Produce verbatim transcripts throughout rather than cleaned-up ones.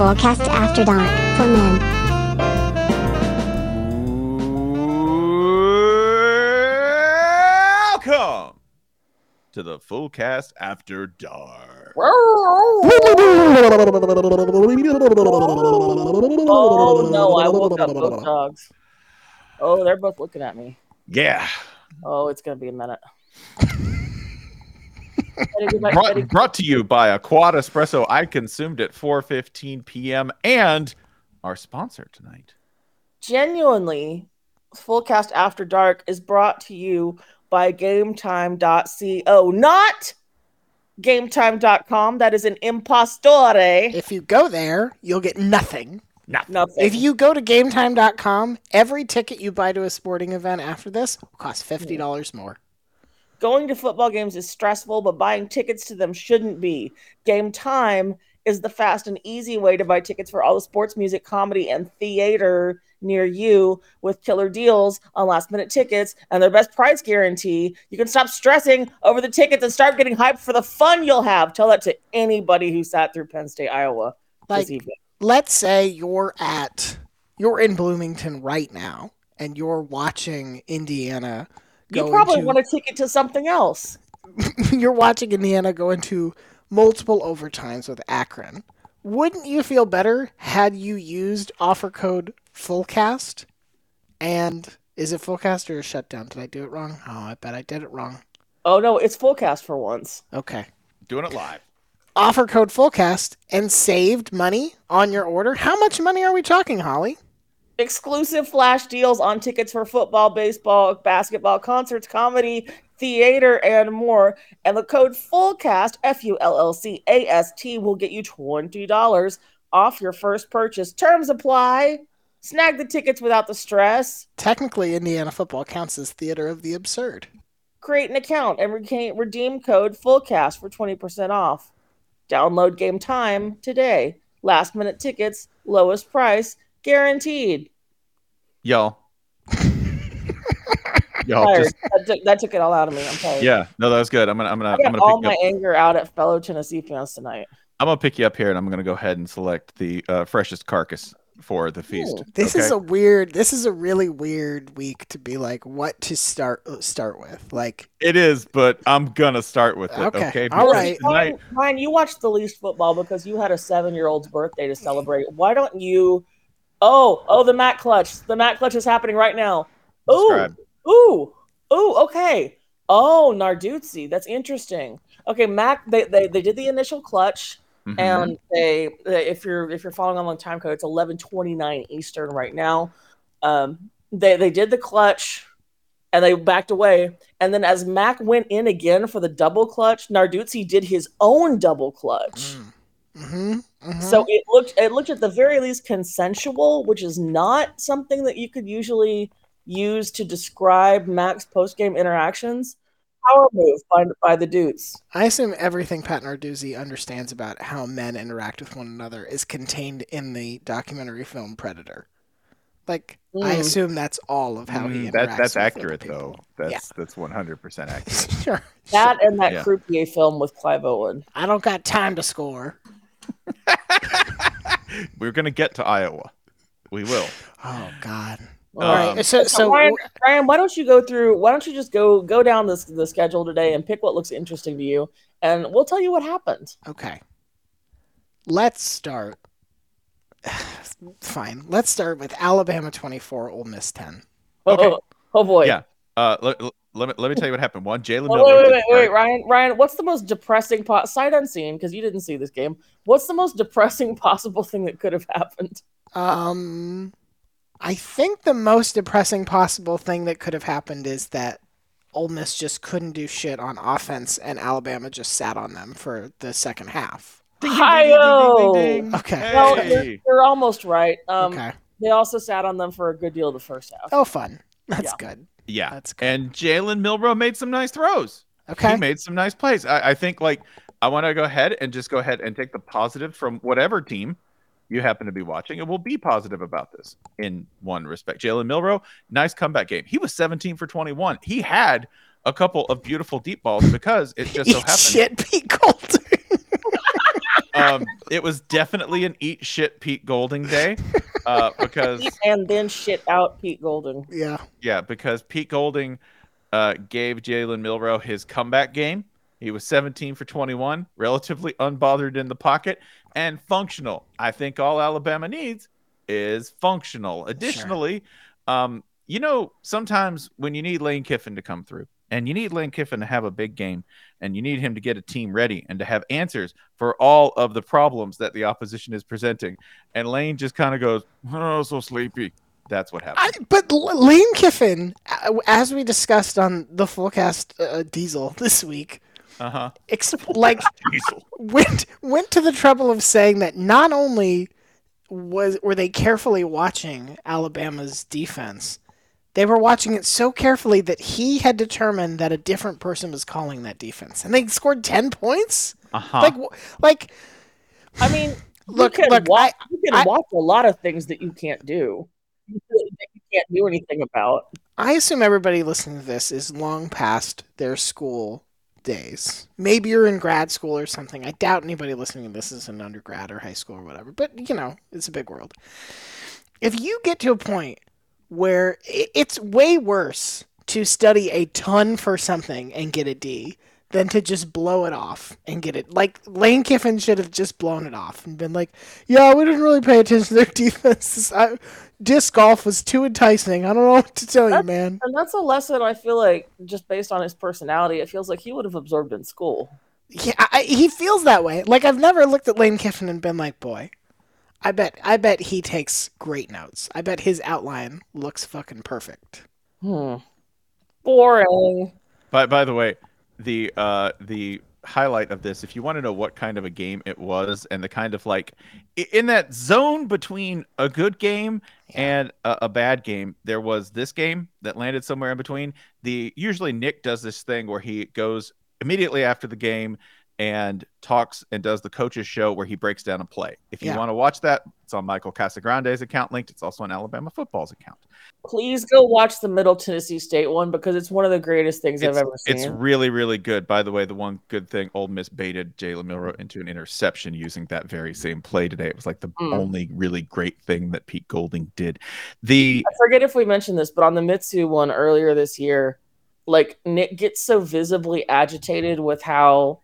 Full Cast After Dark for men. Welcome to the Full Cast After Dark. Oh no, I woke up both dogs. Oh, they're both looking at me. Yeah. Oh, it's gonna be a minute. Brought, brought to you by a quad espresso I consumed at four fifteen p.m. and our sponsor tonight. Genuinely, Full Cast After Dark is brought to you by GameTime dot co, not GameTime dot com. That is an impostore. If you go there, you'll get nothing. Nothing. nothing. If you go to GameTime dot com, every ticket you buy to a sporting event after this will cost fifty dollars more. Going to football games is stressful, but buying tickets to them shouldn't be. Game Time is the fast and easy way to buy tickets for all the sports, music, comedy, and theater near you with killer deals on last-minute tickets and their best price guarantee. You can stop stressing over the tickets and start getting hyped for the fun you'll have. Tell that to anybody who sat through Penn State, Iowa like, this evening. Let's say you're at you're in Bloomington right now, and you're watching Indiana. You probably to, want to take it to something else. You're watching Indiana go into multiple overtimes with Akron. Wouldn't you feel better had you used offer code FULLCAST? And is it FULLCAST or shutdown? Did I do it wrong? Oh, I bet I did it wrong. Oh, no, it's FULLCAST for once. Okay. Doing it live. Offer code FULLCAST and saved money on your order. How much money are we talking, Holly? Exclusive flash deals on tickets for football, baseball, basketball, concerts, comedy, theater, and more. And the code FULLCAST, F U L L C A S T, will get you twenty dollars off your first purchase. Terms apply. Snag the tickets without the stress. Technically, Indiana football counts as theater of the absurd. Create an account and re- redeem code FULLCAST for twenty percent off. Download Game Time today. Last minute tickets, lowest price, guaranteed. Y'all. Y'all just... that, took, that took it all out of me. I'm tired. Yeah, no, that was good. I'm gonna, I'm gonna, I got I'm gonna all pick my up... anger out at fellow Tennessee fans tonight. I'm gonna pick you up here, and I'm gonna go ahead and select the uh, freshest carcass for the feast. Ooh, this okay? is a weird. This is a really weird week to be like, what to start start with. Like it is, but I'm gonna start with it. Okay, okay? All right. Tonight... Ryan, Ryan, you watched the least football because you had a seven-year-old's birthday to celebrate. Why don't you? Oh, oh, the Matt Clutch. The Matt Clutch is happening right now. Ooh, Describe. ooh, ooh, okay. Oh, Narduzzi. That's interesting. Okay, Mac, they, they, they did the initial clutch, mm-hmm. and they, they if you're if you're following along time code, it's eleven twenty-nine Eastern right now. Um, they, they did the clutch, and they backed away. And then as Mac went in again for the double clutch, Narduzzi did his own double clutch. Mm. Mm-hmm, mm-hmm. So it looked it looked at the very least consensual, which is not something that you could usually use to describe Mac's post-game interactions. Power move by, by the dudes. I assume everything Pat Narduzzi understands about how men interact with one another is contained in the documentary film Predator. Like, mm. I assume that's all of how mm, he interacts that, that's with accurate, though. That's, yeah. that's one hundred percent accurate. Sure. That sure. and that yeah. croupier film with Clive Owen. I don't got time to score. We're gonna get to Iowa. We will. Oh God! All um, right. So, so Ryan, Ryan, why don't you go through? Why don't you just go go down this the schedule today and pick what looks interesting to you, and we'll tell you what happened. Okay. Let's start. Fine. Let's start with Alabama twenty-four, Ole Miss ten. Okay. Oh, oh boy. Yeah. Uh, l- l- let me let me tell you what happened. One, Jalen Milroe. Wait, wait, wait, wait, Ryan, Ryan. What's the most depressing po- sight unseen? Because you didn't see this game. What's the most depressing possible thing that could have happened? Um, I think the most depressing possible thing that could have happened is that Ole Miss just couldn't do shit on offense, and Alabama just sat on them for the second half. Hi-yo! Okay. Hey. Well, you're, you're almost right. Um, okay. They also sat on them for a good deal of the first half. Oh, fun. That's yeah. good. Yeah. That's good. And Jalen Milroe made some nice throws. Okay. He made some nice plays. I, I think, like, I want to go ahead and just go ahead and take the positive from whatever team you happen to be watching, and we'll be positive about this in one respect. Jalen Milroe, nice comeback game. He was seventeen for twenty-one. He had a couple of beautiful deep balls because it just eat so happened. Shit, Pete Golding. um, it was definitely an eat shit Pete Golding day uh, because and then shit out Pete Golding. Yeah, yeah, because Pete Golding uh, gave Jalen Milroe his comeback game. He was seventeen for twenty-one, relatively unbothered in the pocket, and functional. I think all Alabama needs is functional. Additionally, sure. um, you know, sometimes when you need Lane Kiffin to come through, and you need Lane Kiffin to have a big game, and you need him to get a team ready and to have answers for all of the problems that the opposition is presenting, and Lane just kind of goes, oh, so sleepy. That's what happened. I, but Lane Kiffin, as we discussed on the Full Cast uh, Diesel this week, Uh-huh. Exp- like went went to the trouble of saying that not only was were they carefully watching Alabama's defense, they were watching it so carefully that he had determined that a different person was calling that defense, and they scored ten points. Uh-huh. Like, like, I mean, look, you can look, watch, I, you can I, watch a lot of things that you can't do. That you can't do anything about. I assume everybody listening to this is long past their school days. Maybe you're in grad school or something. I doubt anybody listening to this is an undergrad or high school or whatever, but you know, it's a big world. If you get to a point where it's way worse to study a ton for something and get a D than to just blow it off and get it. Like, Lane Kiffin should have just blown it off and been like, yeah, we didn't really pay attention to their defense. I, disc golf was too enticing. I don't know what to tell that's, you, man. And that's a lesson I feel like, just based on his personality, it feels like he would have absorbed in school. Yeah, I, he feels that way. Like, I've never looked at Lane Kiffin and been like, boy, I bet, I bet he takes great notes. I bet his outline looks fucking perfect. Hmm. Boring. By, by the way, The uh the highlight of this, if you want to know what kind of a game it was, and the kind of, like, in that zone between a good game and a, a bad game, there was this game that landed somewhere in between. The usually Nick does this thing where he goes immediately after the game and talks and does the coach's show where he breaks down a play. If you yeah. want to watch that, it's on Michael Casagrande's account linked. It's also on Alabama Football's account. Please go watch the Middle Tennessee State one because it's one of the greatest things it's, I've ever seen. It's really, really good. By the way, the one good thing, Ole Miss baited Jalen Milroe into an interception using that very same play today. It was like the mm. only really great thing that Pete Golding did. The I forget if we mentioned this, but on the Mitsu one earlier this year, like, Nick gets so visibly agitated with how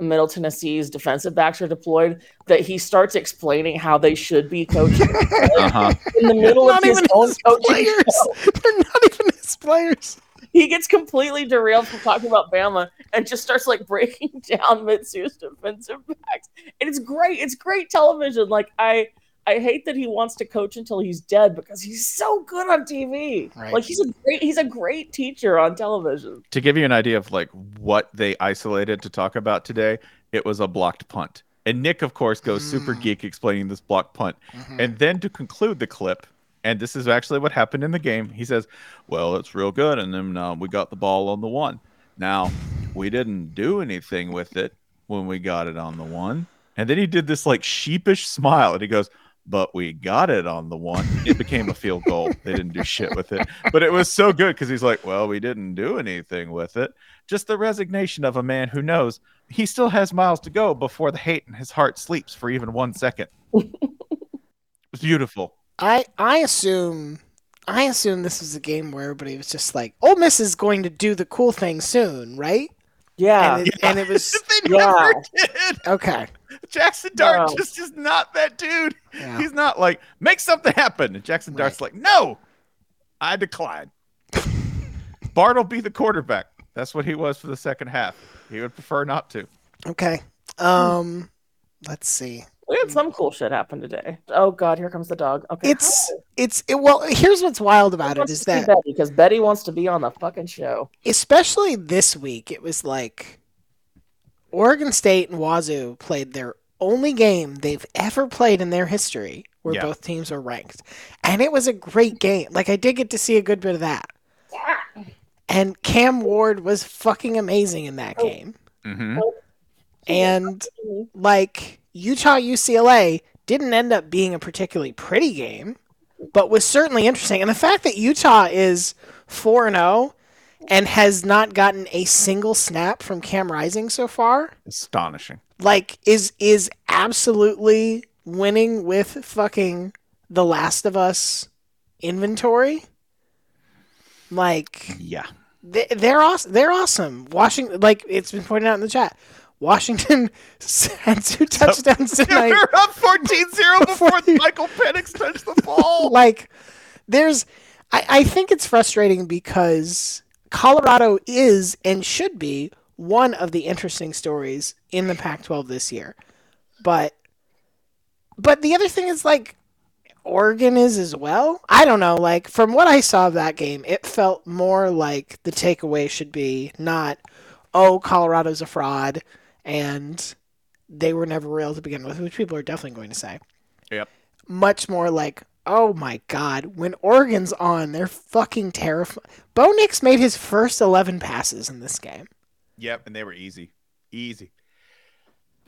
Middle Tennessee's defensive backs are deployed that he starts explaining how they should be coaching uh-huh. in the middle not of his own his coaching show. They're not even his players. He gets completely derailed from talking about Bama and just starts, like, breaking down Mitsu's defensive backs. And it's great. It's great television. Like, I I hate that he wants to coach until he's dead because he's so good on T V. Right. Like, he's a great he's a great teacher on television. To give you an idea of, like, what they isolated to talk about today, it was a blocked punt. And Nick, of course, goes mm. super geek explaining this blocked punt. Mm-hmm. And then to conclude the clip, and this is actually what happened in the game, he says, well, it's real good, and then uh, we got the ball on the one. Now, we didn't do anything with it when we got it on the one. And then he did this, like, sheepish smile, and he goes, but we got it on the one. It became a field goal. They didn't do shit with it. But it was so good because he's like, well, we didn't do anything with it. Just the resignation of a man who knows he still has miles to go before the hate in his heart sleeps for even one second. It's beautiful. I, I assume I assume this was a game where everybody was just like, Ole Miss is going to do the cool thing soon, right? Yeah. And it, yeah. And it was they never yeah. did. Okay. Jackson Dart no. just is not that dude. Yeah. He's not like, make something happen. And Jackson right. Dart's like, no, I decline. Bart'll be the quarterback. That's what he was for the second half. He would prefer not to. Okay. Um, let's see. We had some cool shit happen today. Oh God, here comes the dog. Okay. It's Hi. it's it, well. Here's what's wild about it is that because Betty, Betty wants to be on the fucking show. Especially this week, it was like Oregon State and Wazoo played their only game they've ever played in their history where yeah. both teams were ranked, and it was a great game. Like I did get to see a good bit of that. Yeah. And Cam Ward was fucking amazing in that oh. game. Mm-hmm. Oh. And like. Utah U C L A didn't end up being a particularly pretty game, but was certainly interesting. And the fact that Utah is four and oh and has not gotten a single snap from Cam Rising so far. Astonishing. Like, is is absolutely winning with fucking The Last of Us inventory. Like, yeah. They, they're, aw- they're awesome. Washington, like, it's been pointed out in the chat. Washington had two touchdowns tonight. They were up fourteen zero before Michael Penix touched the ball. Like, there's... I, I think it's frustrating because Colorado is and should be one of the interesting stories in the Pac twelve this year. But but the other thing is, like, Oregon is as well. I don't know. Like, from what I saw of that game, it felt more like the takeaway should be not, oh, Colorado's a fraud, and they were never real to begin with, which people are definitely going to say. Yep. Much more like, oh my God, when Oregon's on, they're fucking terrifying. Bo Nix made his first eleven passes in this game. Yep, and they were easy. Easy.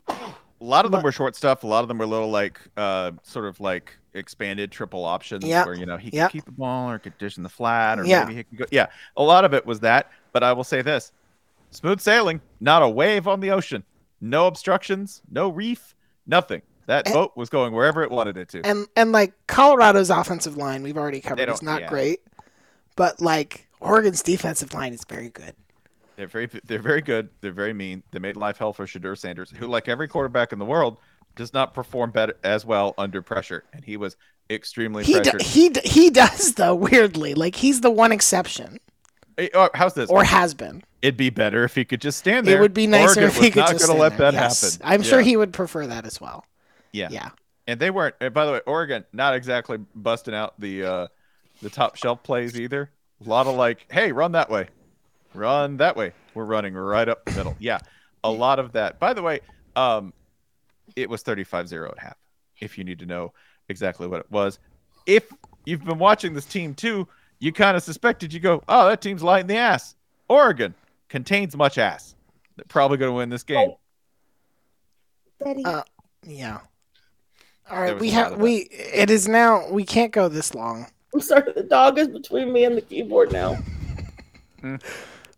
A lot of them but, were short stuff. A lot of them were little, like, uh, sort of like expanded triple options yep. where, you know, he yep. could keep the ball or could dish in the flat or yep. maybe he could go. Yeah, a lot of it was that. But I will say this. Smooth sailing, not a wave on the ocean, no obstructions, no reef, nothing. That and, boat was going wherever it wanted it to. And and like Colorado's offensive line, we've already covered, is not yeah. great, but like Oregon's defensive line is very good. They're very they're very good. They're very mean. They made life hell for Shadur Sanders, who, like every quarterback in the world, does not perform better as well under pressure, and he was extremely he pressured. Do, he he does though, weirdly. Like he's the one exception. How's this? Or has been. It'd be better if he could just stand there. It would be nicer Oregon if he could just stand there. Not going to let that yes. happen. I'm yeah. sure he would prefer that as well. Yeah. Yeah. And they weren't. And by the way, Oregon not exactly busting out the uh, the top shelf plays either. A lot of like, hey, run that way, run that way. We're running right up the middle. Yeah, a lot of that. By the way, um, it was thirty-five zero at half. If you need to know exactly what it was, if you've been watching this team too. You kind of suspected, you go, oh, that team's light in the ass. Oregon contains much ass. They're probably going to win this game. Uh, yeah. All right, we have we. It is now. We can't go this long. I'm sorry, the dog is between me and the keyboard now. mm.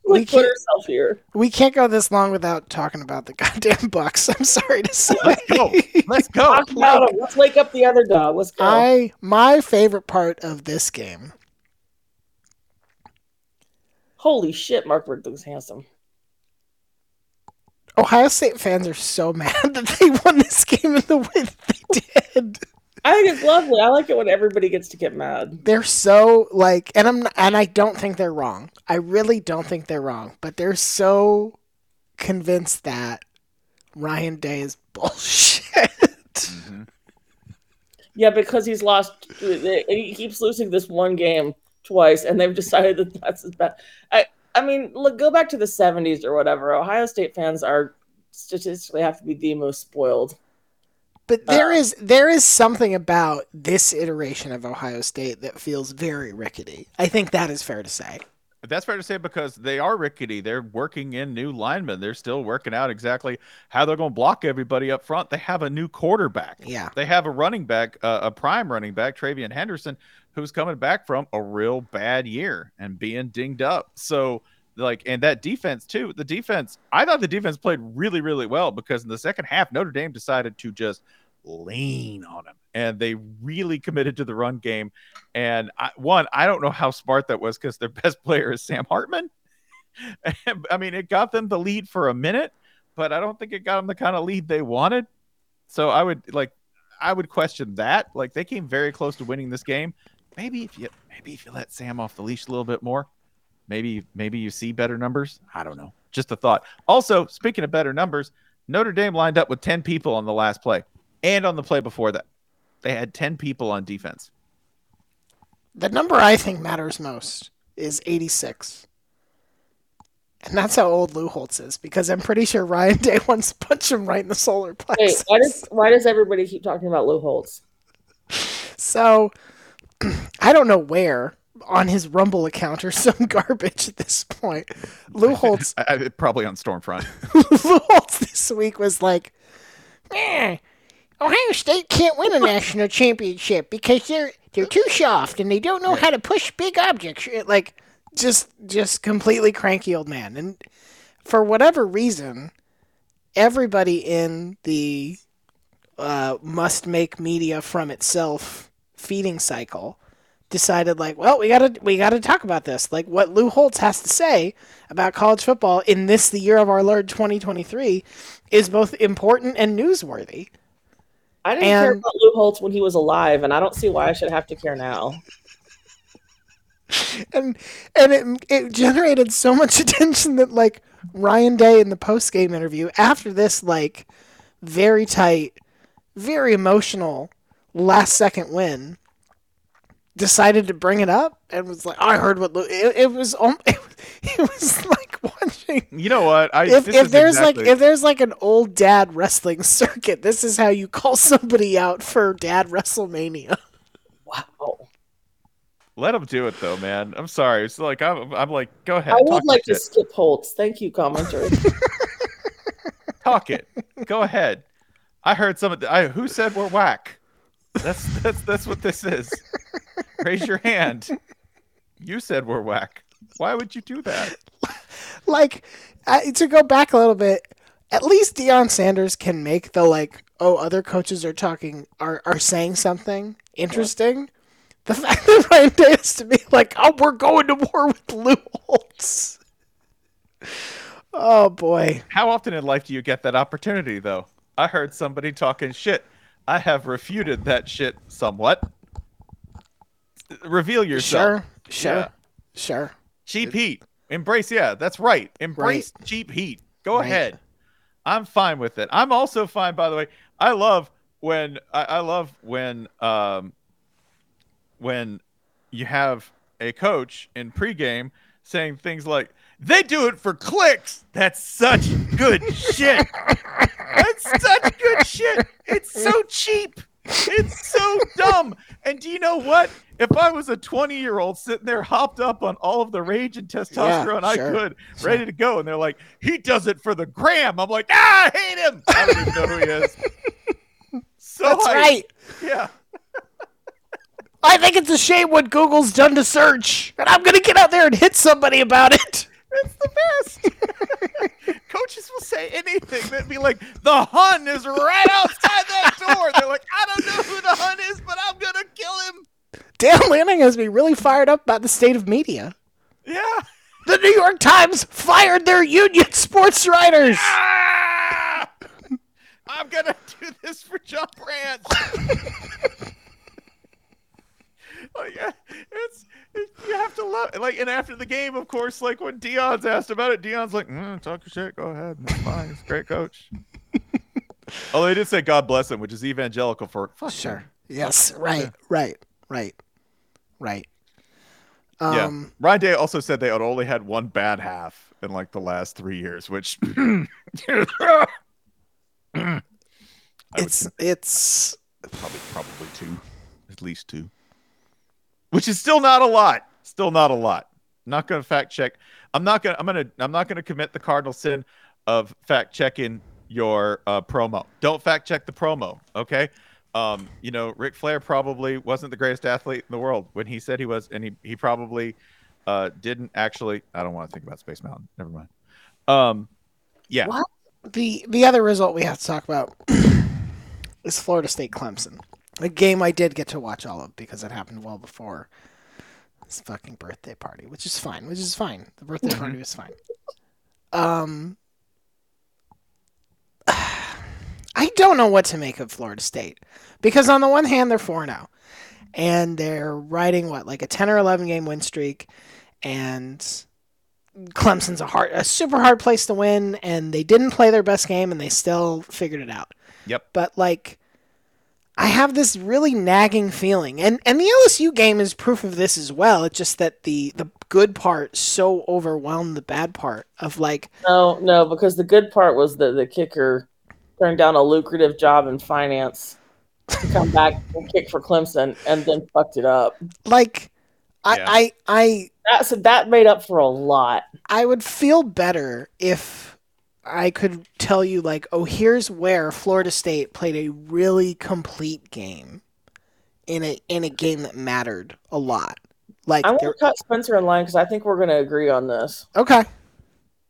Like, we put herself here. We can't go this long without talking about the goddamn Bucks. I'm sorry to say. Let's go. Let's go. Talk about them. Let's wake up the other dog. Let's go. I my favorite part of this game. Holy shit, Mark Berg looks handsome. Ohio State fans are so mad that they won this game in the way that they did. I think it's lovely. I like it when everybody gets to get mad. They're so, like, and I'm not, and I don't think they're wrong. I really don't think they're wrong, but they're so convinced that Ryan Day is bullshit. Mm-hmm. Yeah, because he's lost, he keeps losing this one game. Twice, and they've decided that that's as bad. I, I mean, look, go back to the seventies or whatever. Ohio State fans are statistically have to be the most spoiled. But there uh, is there is something about this iteration of Ohio State that feels very rickety. I think that is fair to say. That's fair to say because they are rickety. They're working in new linemen. They're still working out exactly how they're going to block everybody up front. They have a new quarterback. Yeah. They have a running back, uh, a prime running back, Travion Henderson, who's coming back from a real bad year and being dinged up. So, like, and that defense, too. The defense, I thought the defense played really, really well because in the second half, Notre Dame decided to just lean on him, and they really committed to the run game. And I, one, I don't know how smart that was because their best player is Sam Hartman. I mean, it got them the lead for a minute, but I don't think it got them the kind of lead they wanted. So I would like, I would question that. Like, they came very close to winning this game. Maybe if you, maybe if you let Sam off the leash a little bit more, Maybe maybe you see better numbers. I don't know. Just a thought. Also, speaking of better numbers, Notre Dame lined up with ten people on the last play and on the play before that. They had ten people on defense. The number I think matters most is eighty-six. And that's how old Lou Holtz is, because I'm pretty sure Ryan Day once punched him right in the solar plexus. Wait, why does, why does everybody keep talking about Lou Holtz? So, I don't know where, on his Rumble account or some garbage at this point, Lou Holtz... I, I, probably on Stormfront. Lou Holtz this week was like, eh, Ohio State can't win a national championship because they're they're too soft and they don't know how to push big objects. It, like... Just just completely cranky old man. And for whatever reason, everybody in the uh, must-make media from itself feeding cycle decided, like, well, we gotta we gotta talk about this. Like, what Lou Holtz has to say about college football in this, the year of our Lord twenty twenty-three, is both important and newsworthy. I didn't and... care about Lou Holtz when he was alive, and I don't see why I should have to care now. And and it it generated so much attention that, like, Ryan Day in the post-game interview after this, like, very tight, very emotional last-second win, decided to bring it up and was like, I heard what Lou... It, it, was, it, it was like watching... You know what? I, if, if, there's exactly... like, if there's, like, an old dad wrestling circuit, this is how you call somebody out for Dad WrestleMania. Wow. Let him do it, though, man. I'm sorry. It's like I'm, I'm like, go ahead. I would like to skip Holtz. Thank you, commenter. Talk it. Go ahead. I heard some of the, I, who said we're whack? That's that's that's what this is. Raise your hand. You said we're whack. Why would you do that? Like, I, to go back a little bit, at least Deion Sanders can make the, like, oh, other coaches are talking, are are saying something interesting. Yeah. The fact that Ryan Day is to be like, oh, we're going to war with Lou Holtz. Oh, boy. How often in life do you get that opportunity, though? I heard somebody talking shit. I have refuted that shit somewhat. Reveal yourself. Sure, sure, yeah. sure. Cheap it's... heat. Embrace, yeah, that's right. Embrace right. cheap heat. Go right. ahead. I'm fine with it. I'm also fine, by the way. I love when, I, I love when, um, when you have a coach in pregame saying things like, they do it for clicks. That's such good shit. That's such good shit. It's so cheap. It's so dumb. And do you know what? If I was a twenty-year-old sitting there hopped up on all of the rage and testosterone, yeah, sure, I could, sure. ready to go. And they're like, he does it for the gram. I'm like, ah, I hate him. I don't even know who he is. So That's I, right. Yeah. I think it's a shame what Google's done to search, and I'm going to get out there and hit somebody about it. It's the best. Coaches will say anything. They'd be like, the Hun is right outside that door. They're like, I don't know who the Hun is, but I'm going to kill him. Dan Lanning has me really fired up about the state of media. Yeah. The New York Times fired their union sports writers. Ah! I'm going to do this for John Brandt. Oh yeah, it's it, you have to love it. Like, and after the game, of course, like when Deion's asked about it, Deion's like, mm, "Talk your shit, go ahead, it's fine, it's a great coach." Although he did say, "God bless him," which is evangelical for fuck sure. Him. Yes, right, yeah. right, right, right. Um, yeah, Ryan Day also said they had only had one bad half in like the last three years, which it's it's probably probably two, at least two. Which is still not a lot. Still not a lot. I'm not going to fact check. I'm not going. I'm going to. I'm not going to commit the cardinal sin of fact checking your uh, promo. Don't fact check the promo. Okay. Um. You know, Ric Flair probably wasn't the greatest athlete in the world when he said he was, and he he probably uh, didn't actually. I don't want to think about Space Mountain. Never mind. Um. Yeah. What? The the other result we have to talk about is Florida State Clemson. A game I did get to watch all of because it happened well before this fucking birthday party, which is fine, which is fine. The birthday party was fine. Um, I don't know what to make of Florida State because on the one hand, they're four and oh and they're riding what, like a ten or eleven game win streak. And Clemson's a hard, a super hard place to win, and they didn't play their best game, and they still figured it out. Yep. But, like, I have this really nagging feeling, and and the L S U game is proof of this as well. It's just that the the good part so overwhelmed the bad part of, like... No, no, because the good part was that the kicker turned down a lucrative job in finance to come back and kick for Clemson, and then fucked it up. Like... I, yeah. I, I, that, so that made up for a lot. I would feel better if I could tell you, like, oh, here's where Florida State played a really complete game in a in a game that mattered a lot. Like, I want to cut Spencer in line because I think we're going to agree on this. Okay.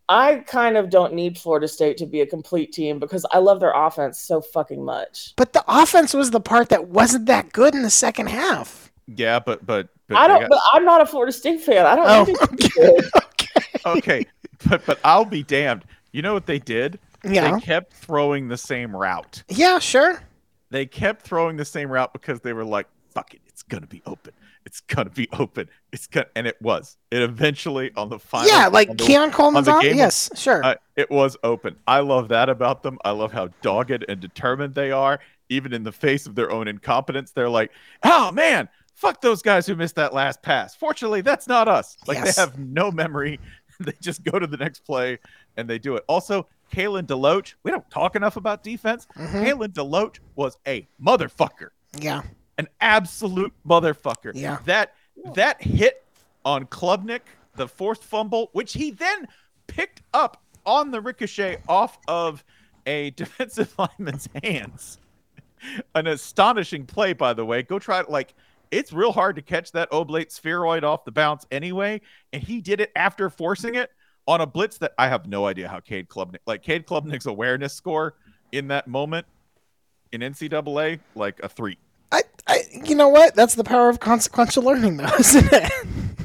I kind of don't need Florida State to be a complete team because I love their offense so fucking much. But the offense was the part that wasn't that good in the second half. Yeah, but but, but I don't. Got... But I'm not a Florida State fan. I don't. Oh, okay. okay. okay, but but I'll be damned. You know what they did? Yeah. They kept throwing the same route. Yeah, sure. They kept throwing the same route because they were like, "Fuck it, it's gonna be open. It's gonna be open. It's gonna." And it was. It eventually on the final. Yeah, like the, Keon Coleman's on. Game, yes, sure. Uh, it was open. I love that about them. I love how dogged and determined they are, even in the face of their own incompetence. They're like, "Oh man. Fuck those guys who missed that last pass. Fortunately, that's not us." Like, yes. They have no memory. They just go to the next play, and they do it. Also, Kalen DeLoach, we don't talk enough about defense. Mm-hmm. Kalen DeLoach was a motherfucker. Yeah. An absolute motherfucker. Yeah. That, that hit on Klubnik, the forced fumble, which he then picked up on the ricochet off of a defensive lineman's hands. An astonishing play, by the way. Go try it, like... It's real hard to catch that oblate spheroid off the bounce anyway, and he did it after forcing it on a blitz that I have no idea how Cade Klubnik, like Cade Klubnik's awareness score in that moment in N C double A, like a three. I, I, you know what? That's the power of consequential learning, though, isn't it?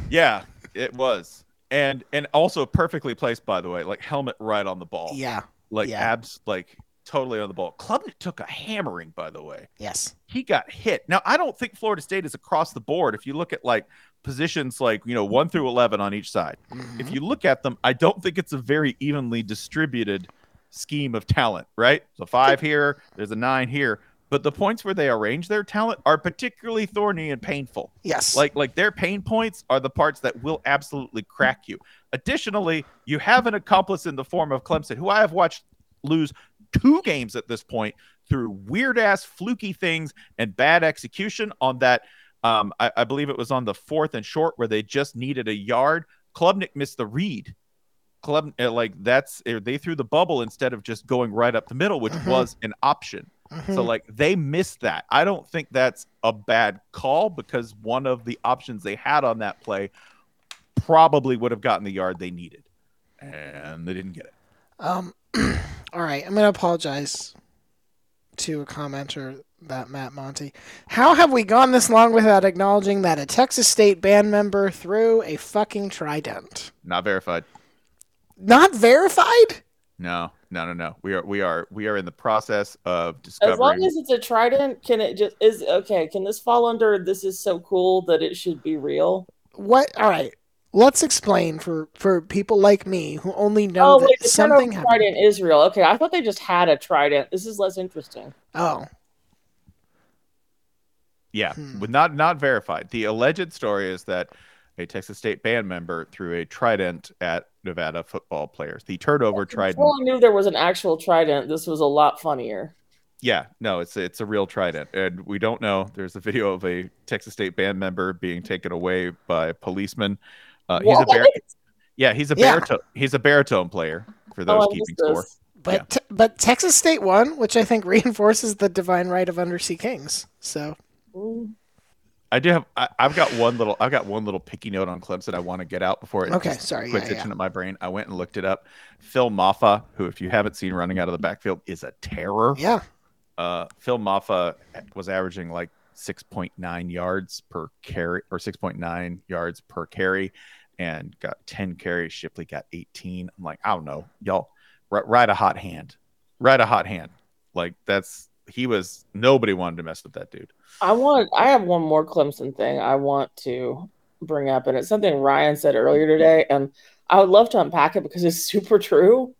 Yeah, it was, and and also perfectly placed, by the way, like helmet right on the ball. Yeah, like yeah. abs, like. Totally on the ball. Klubnik took a hammering, by the way. Yes. He got hit. Now, I don't think Florida State is across the board. If you look at, like, positions like, you know, one through eleven on each side, mm-hmm. if you look at them, I don't think it's a very evenly distributed scheme of talent, right? So five here, there's a nine here. But the points where they arrange their talent are particularly thorny and painful. Yes. Like, like their pain points are the parts that will absolutely crack you. Additionally, you have an accomplice in the form of Clemson, who I have watched lose two games at this point through weird-ass fluky things and bad execution on that. Um, I, I believe it was on the fourth and short where they just needed a yard. Klubnik missed the read. Klub, like that's they threw the bubble instead of just going right up the middle, which mm-hmm. was an option. Mm-hmm. So like they missed that. I don't think that's a bad call because one of the options they had on that play probably would have gotten the yard they needed, and they didn't get it. Um. All right, I'm going to apologize to a commenter, that Matt Monty. How have we gone this long without acknowledging that a Texas State band member threw a fucking trident? Not verified. Not verified? No, no, no, no. We are, we are, we are in the process of discovering. As long as it's a trident, can it just is okay? Can this fall under? This is so cool that it should be real. What? All right. Let's explain for, for people like me who only know oh, that wait, something happened. Trident is real. Okay, I thought they just had a trident. This is less interesting. Oh. Yeah, hmm. With not not verified. The alleged story is that a Texas State band member threw a trident at Nevada football players. The turnover Until trident. Well, I knew there was an actual trident. This was a lot funnier. Yeah, no, it's it's a real trident, and we don't know. There's a video of a Texas State band member being taken away by policemen. Uh, he's a bar- yeah, he's a yeah. baritone. He's a baritone player for those oh, keeping score. But yeah. t- but Texas State won, which I think reinforces the divine right of undersea kings. So I do have. I, I've got one little. I've got one little picky note on Clemson. I want to get out before it. Okay, sorry. Quick yeah, itching yeah. at my brain. I went and looked it up. Phil Maffa, who, if you haven't seen running out of the backfield, is a terror. Yeah. Uh, Phil Maffa was averaging like six point nine yards per carry, or six point nine yards per carry, and got ten carries. Shipley got eighteen. I'm like, I don't know, y'all, r- ride a hot hand, ride a hot hand. Like that's he was nobody wanted to mess with that dude. I want. I have one more Clemson thing I want to bring up, and it's something Ryan said earlier today, and I would love to unpack it because it's super true.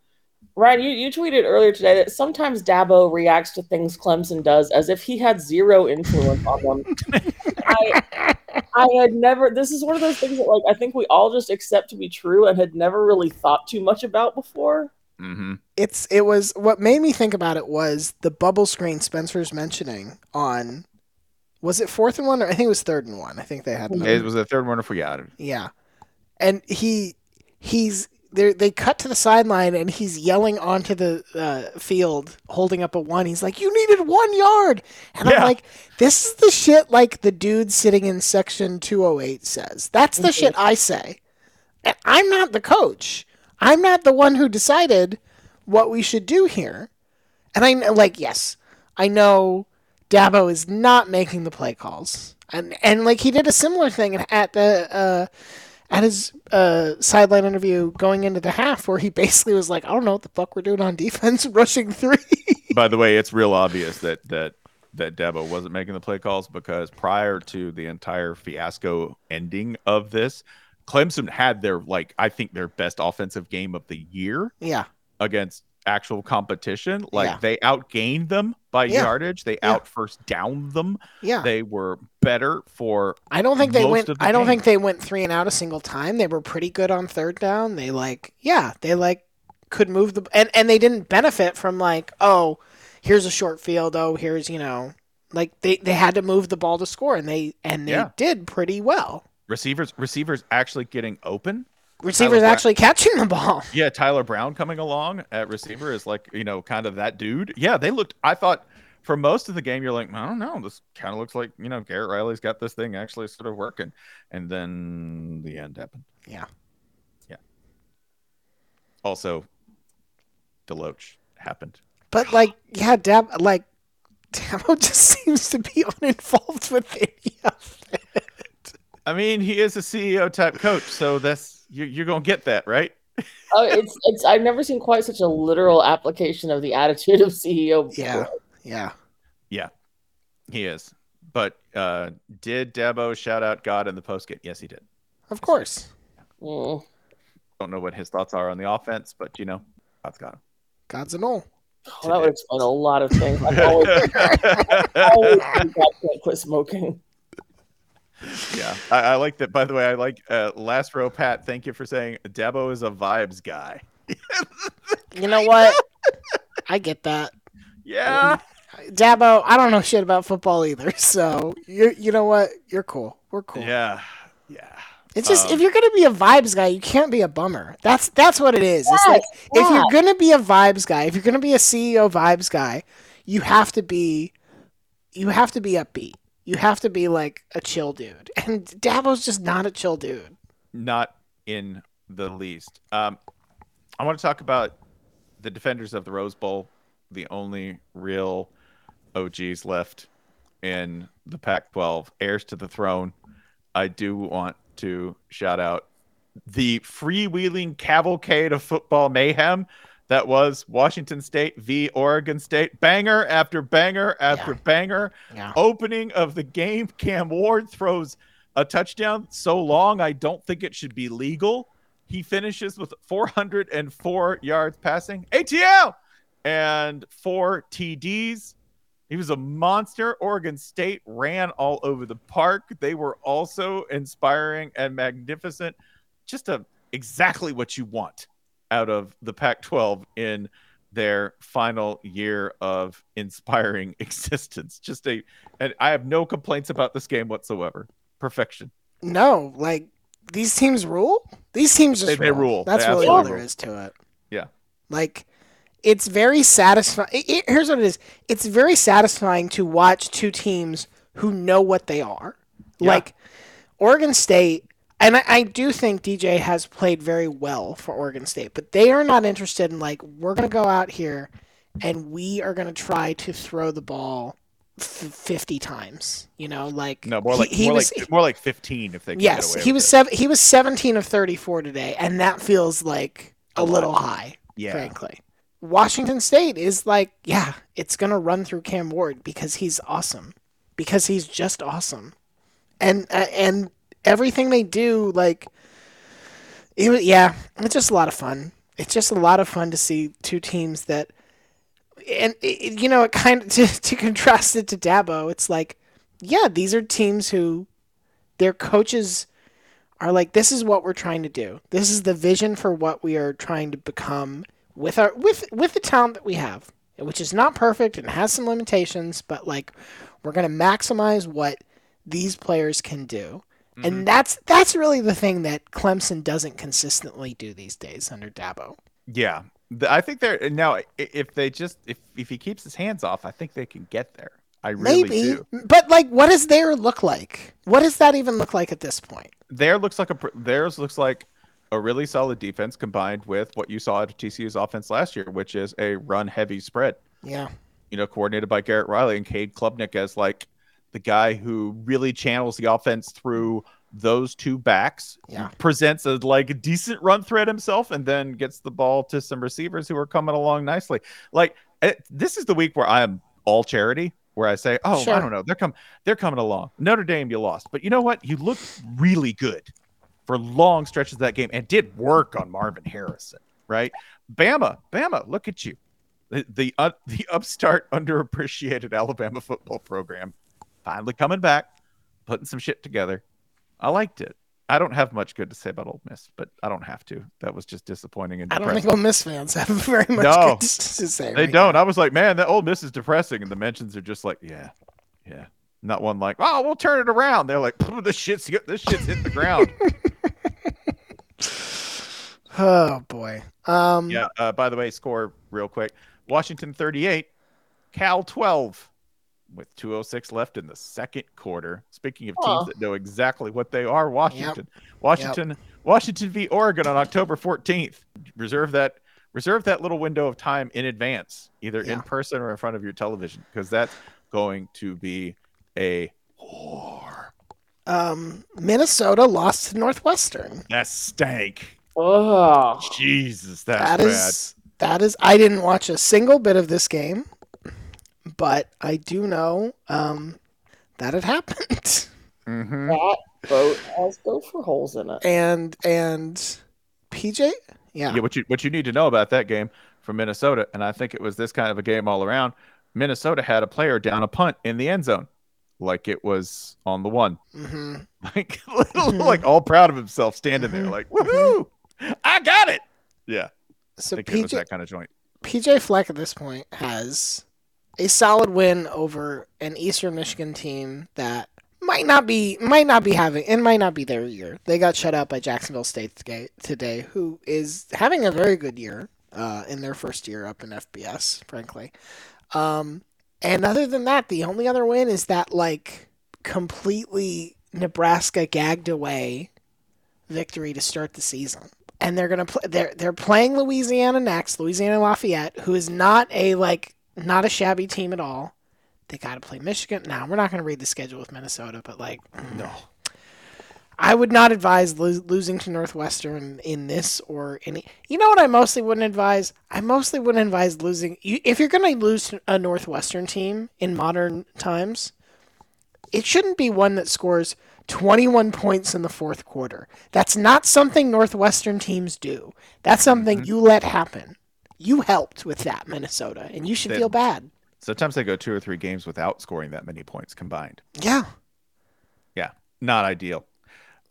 Ryan, you, you tweeted earlier today that sometimes Dabo reacts to things Clemson does as if he had zero influence on them. I, I had never, this is one of those things that like I think we all just accept to be true and had never really thought too much about before. Mm-hmm. It's it was what made me think about it was the bubble screen Spencer's mentioning on, was it fourth and one or I think it was third and one. I think they had another. It was the third one if we got it. Yeah, and he he's they they cut to the sideline and he's yelling onto the uh, field holding up a one. He's like, "You needed one yard," and yeah. I'm like, "This is the shit like the dude sitting in section two oh eight says. That's the mm-hmm. shit I say. And I'm not the coach." I'm not the one who decided what we should do here. And I know, like, yes, I know Dabo is not making the play calls. And, and like, he did a similar thing at the uh, at his uh, sideline interview going into the half where he basically was like, I don't know what the fuck we're doing on defense, rushing three. By the way, it's real obvious that, that, that Dabo wasn't making the play calls because prior to the entire fiasco ending of this, Clemson had their, like, I think their best offensive game of the year. Yeah. Against actual competition. Like, yeah. They outgained them by yeah. yardage. They yeah. out first downed them. Yeah. They were better for I don't think most they went the I don't game. think they went three and out a single time. They were pretty good on third down. They like yeah, they like could move the and, and they didn't benefit from like, oh, here's a short field, oh, here's, you know, like they, they had to move the ball to score and they and they yeah. did pretty well. Receivers, receivers actually getting open. Receivers Tyler actually Brown, catching the ball. Yeah, Tyler Brown coming along at receiver is like, you know, kind of that dude. Yeah, they looked. I thought for most of the game, you're like, I don't know, this kind of looks like, you know, Garrett Riley's got this thing actually sort of working, and then the end happened. Yeah, yeah. Also, Deloach happened. But like, yeah, Dab, like Dabo just seems to be uninvolved with any of it. I mean, he is a C E O type coach, so that's you, you're going to get that, right? Oh, it's it's. I've never seen quite such a literal application of the attitude of C E O before. Yeah, yeah, yeah. He is. But uh, did Dabo shout out God in the postgame? Yes, he did. Of course. Mm. Don't know what his thoughts are on the offense, but you know, God's got him. God's an all. Oh, that would explain a lot of things. I always, I always think I can't quit smoking. Yeah, I, I like that. By the way, I like uh, last row, Pat. Thank you for saying Dabo is a vibes guy. You know what? I get that. Yeah, Dabo. I don't know shit about football either. So you you know what? You're cool. We're cool. Yeah, yeah. It's just um, if you're gonna be a vibes guy, you can't be a bummer. That's that's what it is. Yes, it's like yeah. if you're gonna be a vibes guy, if you're gonna be a C E O vibes guy, you have to be you have to be upbeat. You have to be like a chill dude. And Dabo's just not a chill dude. Not in the least. Um, I want to talk about the defenders of the Rose Bowl, the only real O Gs left in the Pac twelve, heirs to the throne. I do want to shout out the freewheeling cavalcade of football mayhem that was Washington State v. Oregon State. Banger after banger after yeah. banger. Yeah. Opening of the game, Cam Ward throws a touchdown so long I don't think it should be legal. He finishes with four hundred four yards passing. A T L! And four T Ds. He was a monster. Oregon State ran all over the park. They were also inspiring and magnificent. Just a, exactly what you want out of the Pac twelve in their final year of inspiring existence. Just a, and I have no complaints about this game whatsoever. Perfection. No, like these teams rule. These teams just they, rule. They rule. That's they really all there rule. Is to it. Yeah. Like it's very satisfying. It, here's what it is. It's very satisfying to watch two teams who know what they are. Yeah. Like Oregon State, and I, I do think D J has played very well for Oregon State, but they are not interested in, like, we're going to go out here and we are going to try to throw the ball f- fifty times, you know, like no, more like he, he more was, like more like fifteen if they can yes, get away with it. Yes, he was seven, he was seventeen of thirty-four today, and that feels like a, a little lot. high, yeah. frankly. Washington State is like, yeah, it's going to run through Cam Ward because he's awesome, because he's just awesome, and uh, and. Everything they do, like It was, yeah, it's just a lot of fun. It's just a lot of fun to see two teams that, and it, you know, it kind of to, to contrast it to Dabo, it's like, yeah, these are teams who their coaches are like, this is what we're trying to do. This is the vision for what we are trying to become with our with with the talent that we have, which is not perfect and has some limitations, but like we're going to maximize what these players can do. Mm-hmm. And that's that's really the thing that Clemson doesn't consistently do these days under Dabo. Yeah. I think they're now if they just if, if he keeps his hands off, I think they can get there. I really Maybe, do. But like, what does their look like? What does that even look like at this point? There looks like a theirs looks like a really solid defense combined with what you saw at T C U's offense last year, which is a run heavy spread. Yeah. You know, coordinated by Garrett Riley and Cade Klubnik as like the guy who really channels the offense through those two backs, yeah. presents a like a decent run threat himself, and then gets the ball to some receivers who are coming along nicely. Like it, this is the week where I am all charity, where I say, oh, sure. I don't know, they're coming, they're coming along. Notre Dame, you lost, but you know what? You looked really good for long stretches of that game and did work on Marvin Harrison, right? Bama, Bama, look at you, the the, uh, the upstart, underappreciated Alabama football program, finally coming back, putting some shit together. I liked it. I don't have much good to say about Ole Miss, but I don't have to. That was just disappointing and depressing. I don't think Ole Miss fans have very much no, good to say. They right don't. Now. I was like, man, that Ole Miss is depressing. And the mentions are just like, yeah, yeah. Not one like, oh, we'll turn it around. They're like, this shit's, this shit's hit the ground. Oh, boy. Um, yeah. Uh, by the way, score real quick. Washington thirty-eight, Cal twelve. With two oh six left in the second quarter. Speaking of teams oh. that know exactly what they are, Washington. Yep. Washington yep. Washington v. Oregon on October fourteenth. Reserve that reserve that little window of time in advance, either yeah. in person or in front of your television, because that's going to be a war. Um, Minnesota lost to Northwestern. That stank. Oh. Jesus, that's that bad. Is, that is, I didn't watch a single bit of this game. But I do know um, that it happened. Mm-hmm. That boat has gopher holes in it. And and P J, yeah. yeah. What you what you need to know about that game from Minnesota, and I think it was this kind of a game all around. Minnesota had a player down a punt in the end zone, like it was on the one. Mm-hmm. Like little, mm-hmm. like all proud of himself, standing mm-hmm. there, like woohoo, mm-hmm. I got it. Yeah. So I think P J, it was that kind of joint. P J Fleck at this point has a solid win over an Eastern Michigan team that might not be might not be having and might not be their year. They got shut out by Jacksonville State today, who is having a very good year uh, in their first year up in F B S, frankly. Um, and other than that, the only other win is that like completely Nebraska gagged away victory to start the season. And they're gonna play. They're they're playing Louisiana next, Louisiana Lafayette, who is not a like. Not a shabby team at all. They got to play Michigan. Now, we're not going to read the schedule with Minnesota, but, like, no. I would not advise lo- losing to Northwestern in this or any. You know what I mostly wouldn't advise? I mostly wouldn't advise losing. You, if you're going to lose to a Northwestern team in modern times, it shouldn't be one that scores twenty-one points in the fourth quarter. That's not something Northwestern teams do. That's something mm-hmm. you let happen. You helped with that, Minnesota, and you should they, feel bad. Sometimes they go two or three games without scoring that many points combined. Yeah. Yeah, not ideal.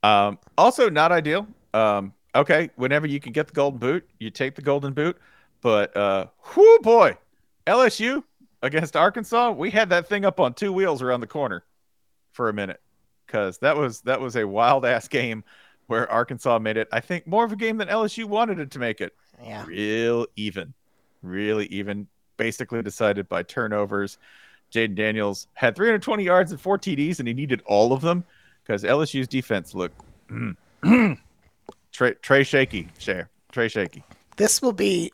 Um, also not ideal. Um, okay, whenever you can get the golden boot, you take the golden boot. But, uh, whoo boy, L S U against Arkansas, we had that thing up on two wheels around the corner for a minute because that was, that was a wild-ass game where Arkansas made it, I think, more of a game than L S U wanted it to make it. Yeah. Real even, really even, basically decided by turnovers. Jaden Daniels had three hundred twenty yards and four T Ds, and he needed all of them because L S U's defense looked Trey, Trey shaky. Share Trey shaky. This will be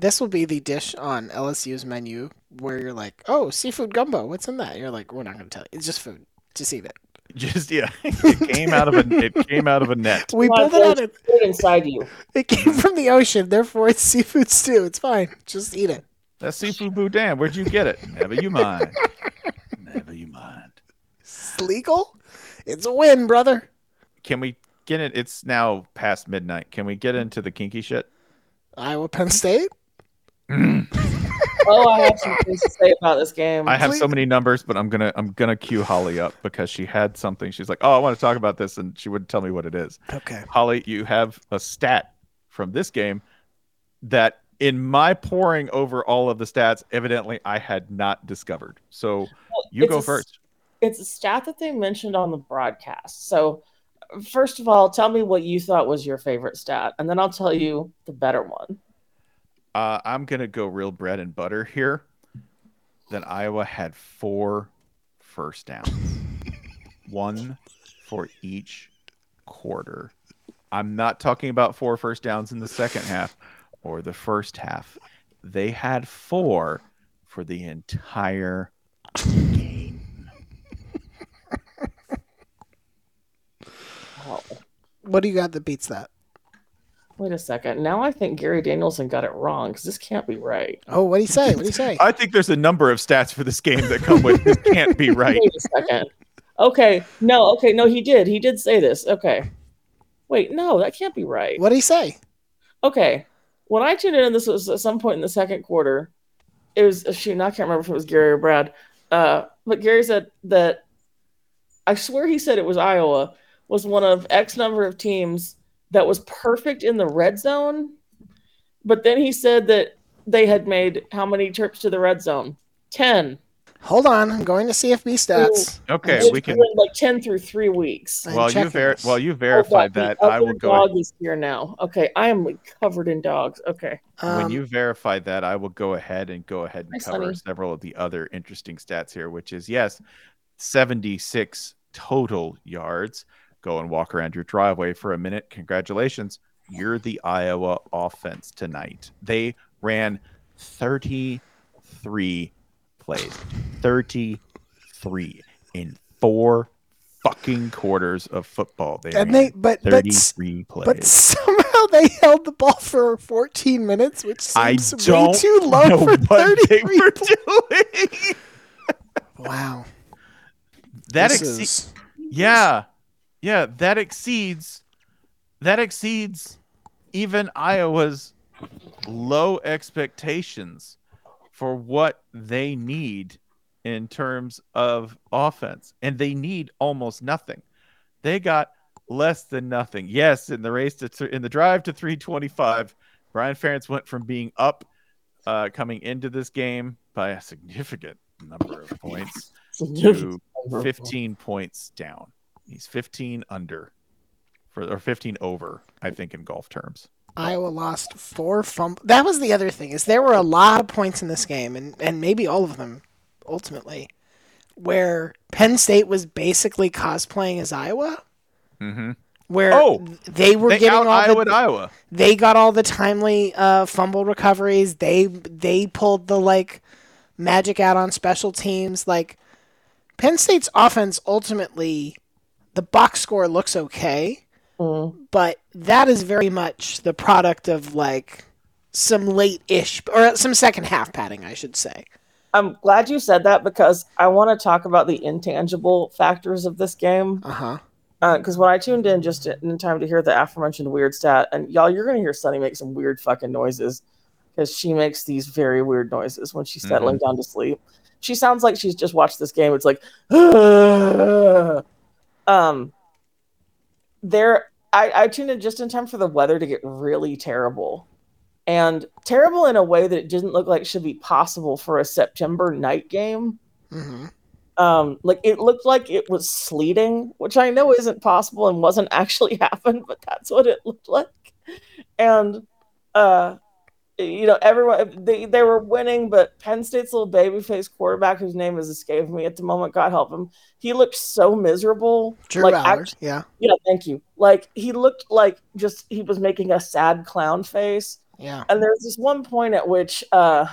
this will be the dish on L S U's menu where you're like, oh, seafood gumbo. What's in that? You're like, we're not going to tell you. It's just food. Just eat it. Just yeah, it came out of a it came out of a net. We pulled it out of inside you. It came from the ocean, therefore it's seafood stew. It's fine. Just eat it. That's seafood boudin. Where'd you get it? Never you mind. Never you mind. It's legal. It's a win, brother. Can we get it? It's now past midnight. Can we get into the kinky shit? Iowa, Penn State. Oh, I have some things to say about this game. I have Please. so many numbers, but I'm gonna I'm gonna cue Holly up because she had something. She's like, "Oh, I want to talk about this," and she wouldn't tell me what it is. Okay, Holly, you have a stat from this game that, in my poring over all of the stats, evidently I had not discovered. So well, you go a, first. It's a stat that they mentioned on the broadcast. So first of all, tell me what you thought was your favorite stat, and then I'll tell you the better one. Uh, I'm going to go real bread and butter here. That Iowa had four first downs. One for each quarter. I'm not talking about four first downs in the second half or the first half. They had four for the entire game. Wow. What do you got that beats that? Wait a second. Now I think Gary Danielson got it wrong because this can't be right. Oh, what did he say? What did he say? I think there's a number of stats for this game that come with this can't be right. Wait a second. Okay. No. Okay. No, he did. He did say this. Okay. Wait. No, that can't be right. What did he say? Okay. When I tuned in, this was at some point in the second quarter. It was shoot. Now I can't remember if it was Gary or Brad. Uh, but Gary said that. I swear he said it was Iowa was one of X number of teams that was perfect in the red zone, but then he said that they had made how many trips to the red zone? ten. Hold on, I'm going to C F B stats. Okay, we can like ten through three weeks. Well, you ver- well you verified oh, that. I will go. Dog is here now. Okay, I am like, covered in dogs. Okay. Um, when you verify that, I will go ahead and go ahead and hi, cover Sonny. several of the other interesting stats here, which is yes, seventy-six total yards. Go and walk around your driveway for a minute. Congratulations. You're the Iowa offense tonight. They ran thirty-three plays. thirty-three in four fucking quarters of football. They and ran they, but, thirty-three but, plays. But somehow they held the ball for fourteen minutes, which seems I don't way too low know for thirty-three what they were doing. Wow. That exceeds. Yeah. Yeah, that exceeds that exceeds even Iowa's low expectations for what they need in terms of offense. And they need almost nothing. They got less than nothing. Yes, in the race to th- in the drive to three twenty-five, Brian Ferentz went from being up uh, coming into this game by a significant number of points to fifteen points down. He's fifteen under, for or fifteen over, I think, in golf terms. Iowa lost four fumbles. That was the other thing, is there were a lot of points in this game, and, and maybe all of them, ultimately, where Penn State was basically cosplaying as Iowa. Mm-hmm. Where oh, they were they getting all Iowa the Iowa. They got all the timely uh, fumble recoveries. They they pulled the like magic out on special teams. Like Penn State's offense ultimately. The box score looks okay, mm. but that is very much the product of like some late-ish or some second half padding, I should say. I'm glad you said that because I want to talk about the intangible factors of this game. Uh-huh. Uh, because when I tuned in just in time to hear the aforementioned weird stat, and y'all, you're going to hear Sunny make some weird fucking noises because she makes these very weird noises when she's settling mm-hmm. down to sleep. She sounds like she's just watched this game. It's like, ah! Um, there, I, I tuned in just in time for the weather to get really terrible, and terrible in a way that it didn't look like should be possible for a September night game. Mm-hmm. Um, like it looked like it was sleeting, which I know isn't possible and wasn't actually happened, but that's what it looked like. And uh, you know, everyone they they were winning, but Penn State's little babyface quarterback, whose name is escaping me at the moment, God help him, he looked so miserable. Drew like, Ballard, act- yeah, yeah, thank you. Like he looked like just he was making a sad clown face. Yeah, and there's this one point at which, uh,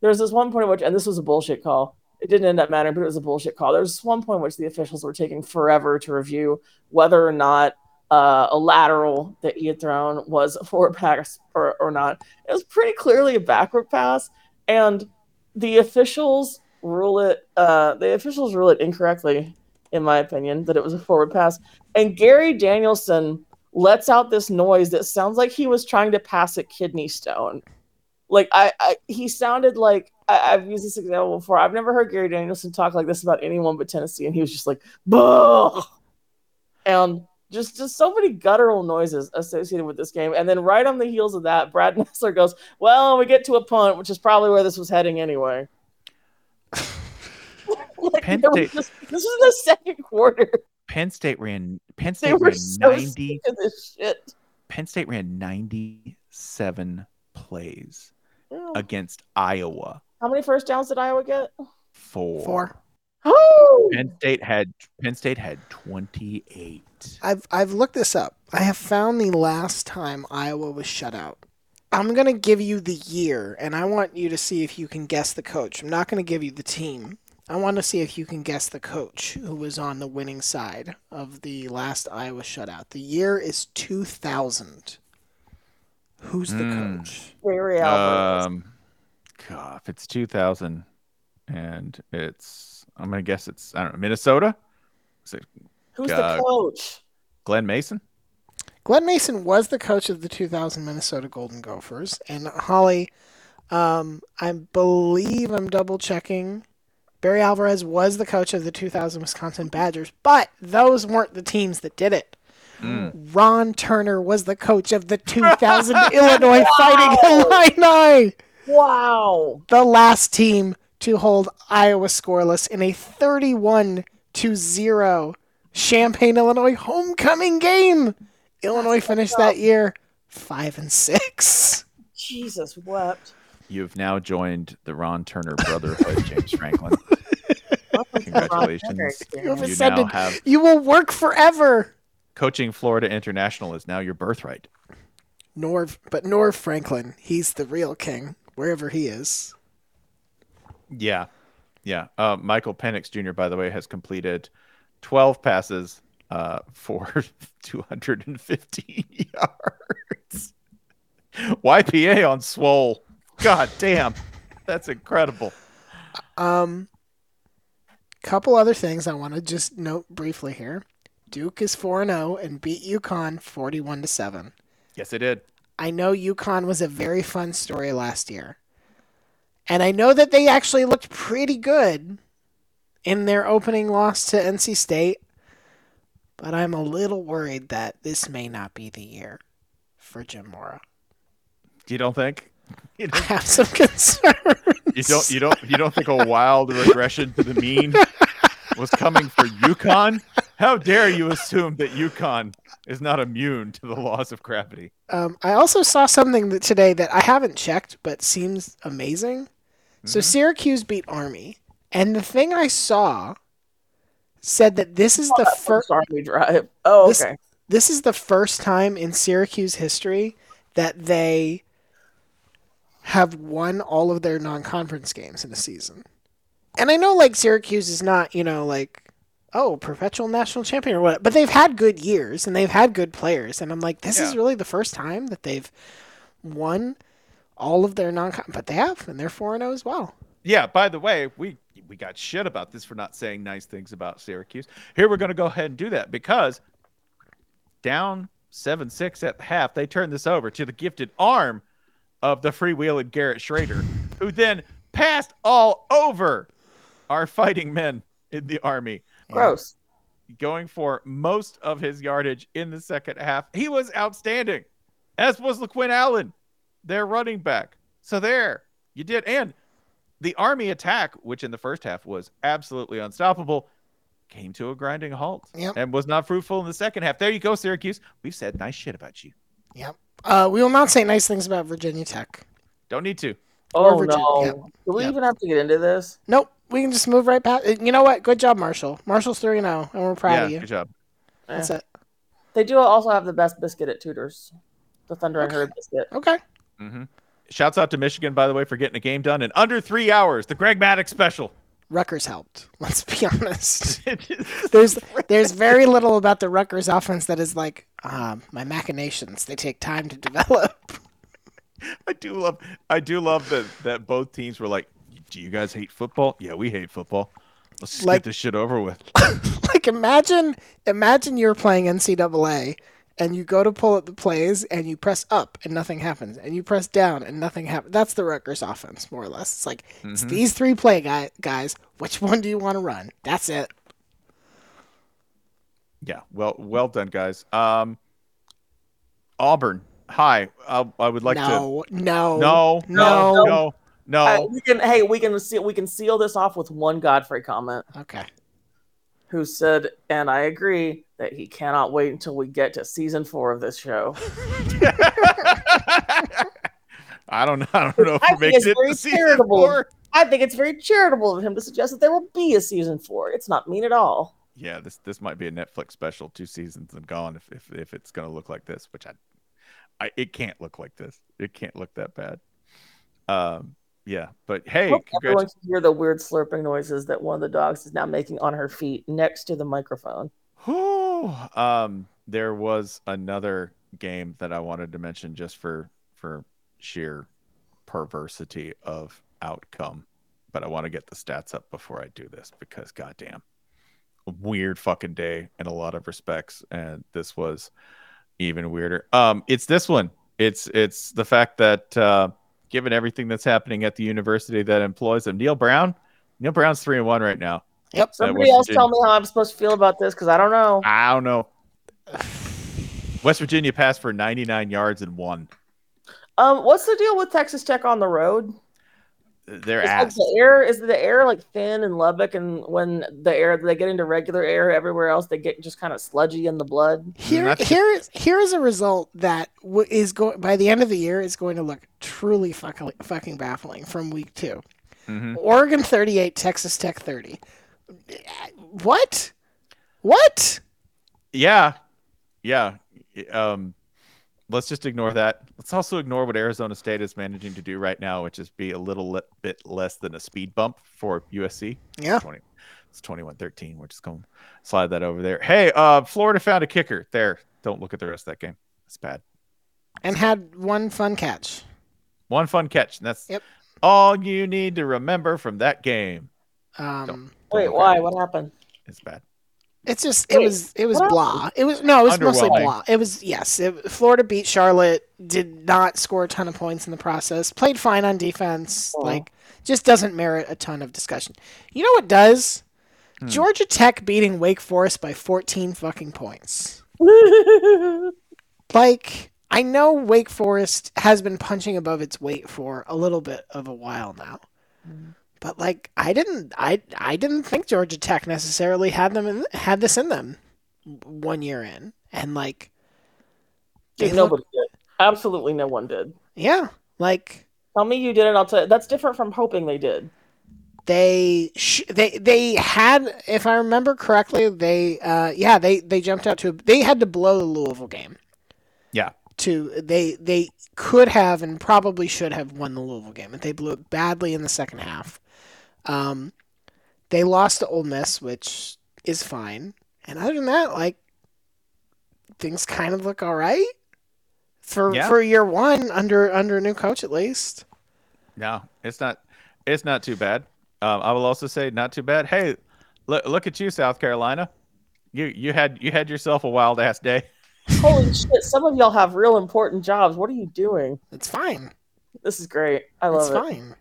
there's this one point at which, and this was a bullshit call. It didn't end up mattering, but it was a bullshit call. There's this one point at which the officials were taking forever to review whether or not. Uh, a lateral that he had thrown was a forward pass or, or not. It was pretty clearly a backward pass, and the officials rule it. Uh, the officials rule it incorrectly, in my opinion, that it was a forward pass. And Gary Danielson lets out this noise that sounds like he was trying to pass a kidney stone. Like, I, I he sounded like, I, I've used this example before. I've never heard Gary Danielson talk like this about anyone but Tennessee. And he was just like, "Bah!" And just, just so many guttural noises associated with this game. And then right on the heels of that, Brad Nessler goes, "Well, we get to a punt," which is probably where this was heading anyway. Like, Penn State. Just, this was the second quarter. Penn State ran. Penn State ran so ninety. Shit. Penn State ran ninety-seven plays yeah. against Iowa. How many first downs did Iowa get? Four. Four. Oh. Penn State had. Penn State had twenty-eight. I've I've looked this up. I have found the last time Iowa was shut out. I'm gonna give you the year, and I want you to see if you can guess the coach. I'm not gonna give you the team. I want to see if you can guess the coach who was on the winning side of the last Iowa shutout. The year is two thousand. Who's the mm. coach? Gary Alvarez. Um, God, if it's two thousand and it's, I'm going to guess it's, I don't know, Minnesota? It, Who's uh, the coach? Glenn Mason? Glenn Mason was the coach of the two thousand Minnesota Golden Gophers. And Holly, um, I believe I'm double checking. Barry Alvarez was the coach of the two thousand Wisconsin Badgers, but those weren't the teams that did it. Mm. Ron Turner was the coach of the two thousand Illinois wow. Fighting Illini. Wow. The last team to hold Iowa scoreless in a thirty-one to zero Champaign, Illinois homecoming game. Illinois That's finished that year five and six. Jesus wept. You've now joined the Ron Turner Brotherhood, James Franklin. Congratulations. You, you now have you will work forever. Coaching Florida International is now your birthright. Norv, but Norv Franklin, he's the real king, wherever he is. Yeah. Yeah. Uh, Michael Penix Junior, by the way, has completed twelve passes uh, for two hundred fifteen yards. Y P A on Swole. God damn, that's incredible. Um, couple other things I want to just note briefly here. Duke is four and oh and beat UConn forty-one to seven. Yes, it did. I know UConn was a very fun story last year. And I know that they actually looked pretty good in their opening loss to N C State. But I'm a little worried that this may not be the year for Jim Mora. You don't think? You know, I have some concerns. You don't, you don't, you don't think a wild regression to the mean was coming for UConn? How dare you assume that UConn is not immune to the laws of gravity? Um, I also saw something that today that I haven't checked, but seems amazing. Mm-hmm. So Syracuse beat Army, and the thing I saw said that this is oh, the first Army drive. Oh, okay. This, this is the first time in Syracuse history that they have won all of their non-conference games in a season. And I know, like, Syracuse is not, you know, like, oh, perpetual national champion or whatever, but they've had good years and they've had good players. And I'm like, this yeah. is really the first time that they've won all of their non-con, but they have, and they're four and oh as well. Yeah, by the way, we, we got shit about this for not saying nice things about Syracuse. Here we're going to go ahead and do that because down seven six at the half, they turn this over to the gifted arm of the freewheeling Garrett Schrader, who then passed all over our fighting men in the Army. Gross. Going for most of his yardage in the second half. He was outstanding, as was LaQuinn Allen, their running back. So there, you did. And the Army attack, which in the first half was absolutely unstoppable, came to a grinding halt yep. and was not fruitful in the second half. There you go, Syracuse. We've said nice shit about you. Yep. Uh, we will not say nice things about Virginia Tech. Don't need to. Oh, no. Yep. Do we yep. even have to get into this? Nope. We can just move right past. You know what? Good job, Marshall. Marshall's three and oh, and we're proud yeah, of you. Good job. That's yeah. it. They do also have the best biscuit at Tudor's, the Thunder okay. and Herd biscuit. Okay. Mm-hmm. Shouts out to Michigan, by the way, for getting a game done in under three hours. The Greg Maddox special. Rutgers helped. Let's be honest. there's there's very little about the Rutgers offense that is like um, my machinations. They take time to develop. I do love I do love that that both teams were like, "Do you guys hate football? Yeah, we hate football. Let's just like, get this shit over with." Like imagine, imagine you're playing N C double A and you go to pull up the plays and you press up and nothing happens, and you press down and nothing happens. That's the Rutgers offense, more or less. It's like mm-hmm. it's these three play guy- guys. Which one do you want to run? That's it. Yeah, well, well done, guys. Um, Auburn, hi. I, I would like no, to. No, no, no, no, no, no. Uh, we can. Hey, we can see. We can seal this off with one Godfrey comment. Okay. Who said, and I agree, that he cannot wait until we get to season four of this show. I don't know. I don't know if I we make it to season four. I think it's very charitable of him to suggest that there will be a season four. It's not mean at all. Yeah, this this might be a Netflix special, two seasons and gone, if if, if it's going to look like this, which I, I it can't look like this. It can't look that bad. Um, yeah, but hey, hope everyone can hear the weird slurping noises that one of the dogs is now making on her feet next to the microphone. um, there was another game that I wanted to mention just for for sheer perversity of outcome, but I want to get the stats up before I do this because goddamn. Weird fucking day in a lot of respects, and this was even weirder. Um, it's this one. It's it's the fact that uh, given everything that's happening at the university that employs them, Neil Brown, Neil Brown's three and one right now. Yep. Somebody else tell me how I'm supposed to feel about this because I don't know. I don't know. West Virginia passed for ninety-nine yards and won. Um, what's the deal with Texas Tech on the road? Their it's ass. Like the air is the air like thin in Lubbock, and when the air they get into regular air everywhere else, they get just kind of sludgy in the blood. Here, here is here is a result that is going by the end of the year is going to look truly fucking fucking baffling from week two. Mm-hmm. Oregon thirty-eight, Texas Tech thirty. What? What? Yeah, yeah. Um. Let's just ignore that. Let's also ignore what Arizona State is managing to do right now, which is be a little le- bit less than a speed bump for U S C. Yeah. It's twenty-one thirteen. We're just going to slide that over there. Hey, uh, Florida found a kicker there. Don't look at the rest of that game. It's bad. And had one fun catch. One fun catch. And that's yep. all you need to remember from that game. Um, don't, don't wait, why? What happened? It's bad. It's just it Wait, was it was what? blah. It was no, it was mostly blah. It was yes. It, Florida beat Charlotte, did not score a ton of points in the process. Played fine on defense, oh. like just doesn't merit a ton of discussion. You know what does? Hmm. Georgia Tech beating Wake Forest by fourteen fucking points. Like I know Wake Forest has been punching above its weight for a little bit of a while now. Hmm. But like I didn't, I I didn't think Georgia Tech necessarily had them in, had this in them one year in, and like they nobody looked, did. Absolutely, no one did. Yeah, like tell me you did it. I'll tell you. That's different from hoping they did. They sh- they they had, if I remember correctly, they uh yeah they they jumped out to a, they had to blow the Louisville game. Yeah. To they they could have and probably should have won the Louisville game, but they blew it badly in the second half. Um, they lost to Ole Miss, which is fine. And other than that, like things kind of look all right for yeah. for year one under under a new coach at least. No, it's not. It's not too bad. Um, I will also say not too bad. Hey, look look at you, South Carolina. You you had you had yourself a wild ass day. Holy shit! Some of y'all have real important jobs. What are you doing? It's fine. This is great. I love it's it. It's fine.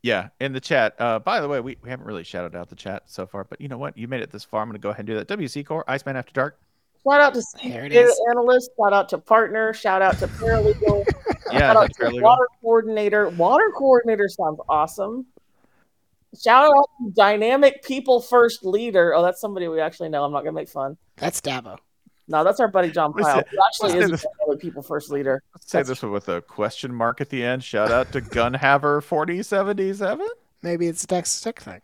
Yeah, in the chat. Uh, by the way, we, we haven't really shouted out the chat so far, but you know what? You made it this far. I'm going to go ahead and do that. W C Core, Iceman After Dark. Shout out to data analyst. Shout out to partner. Shout out to paralegal. yeah, shout out to paralegal. Water coordinator. Water coordinator sounds awesome. Shout out to dynamic people first leader. Oh, that's somebody we actually know. I'm not going to make fun. That's Dabo. No, that's our buddy John Pyle. He actually is a people first leader. Let's say this one with a question mark at the end. Shout out to Gunhaver forty seventy-seven. Maybe it's a Texas Tech thing.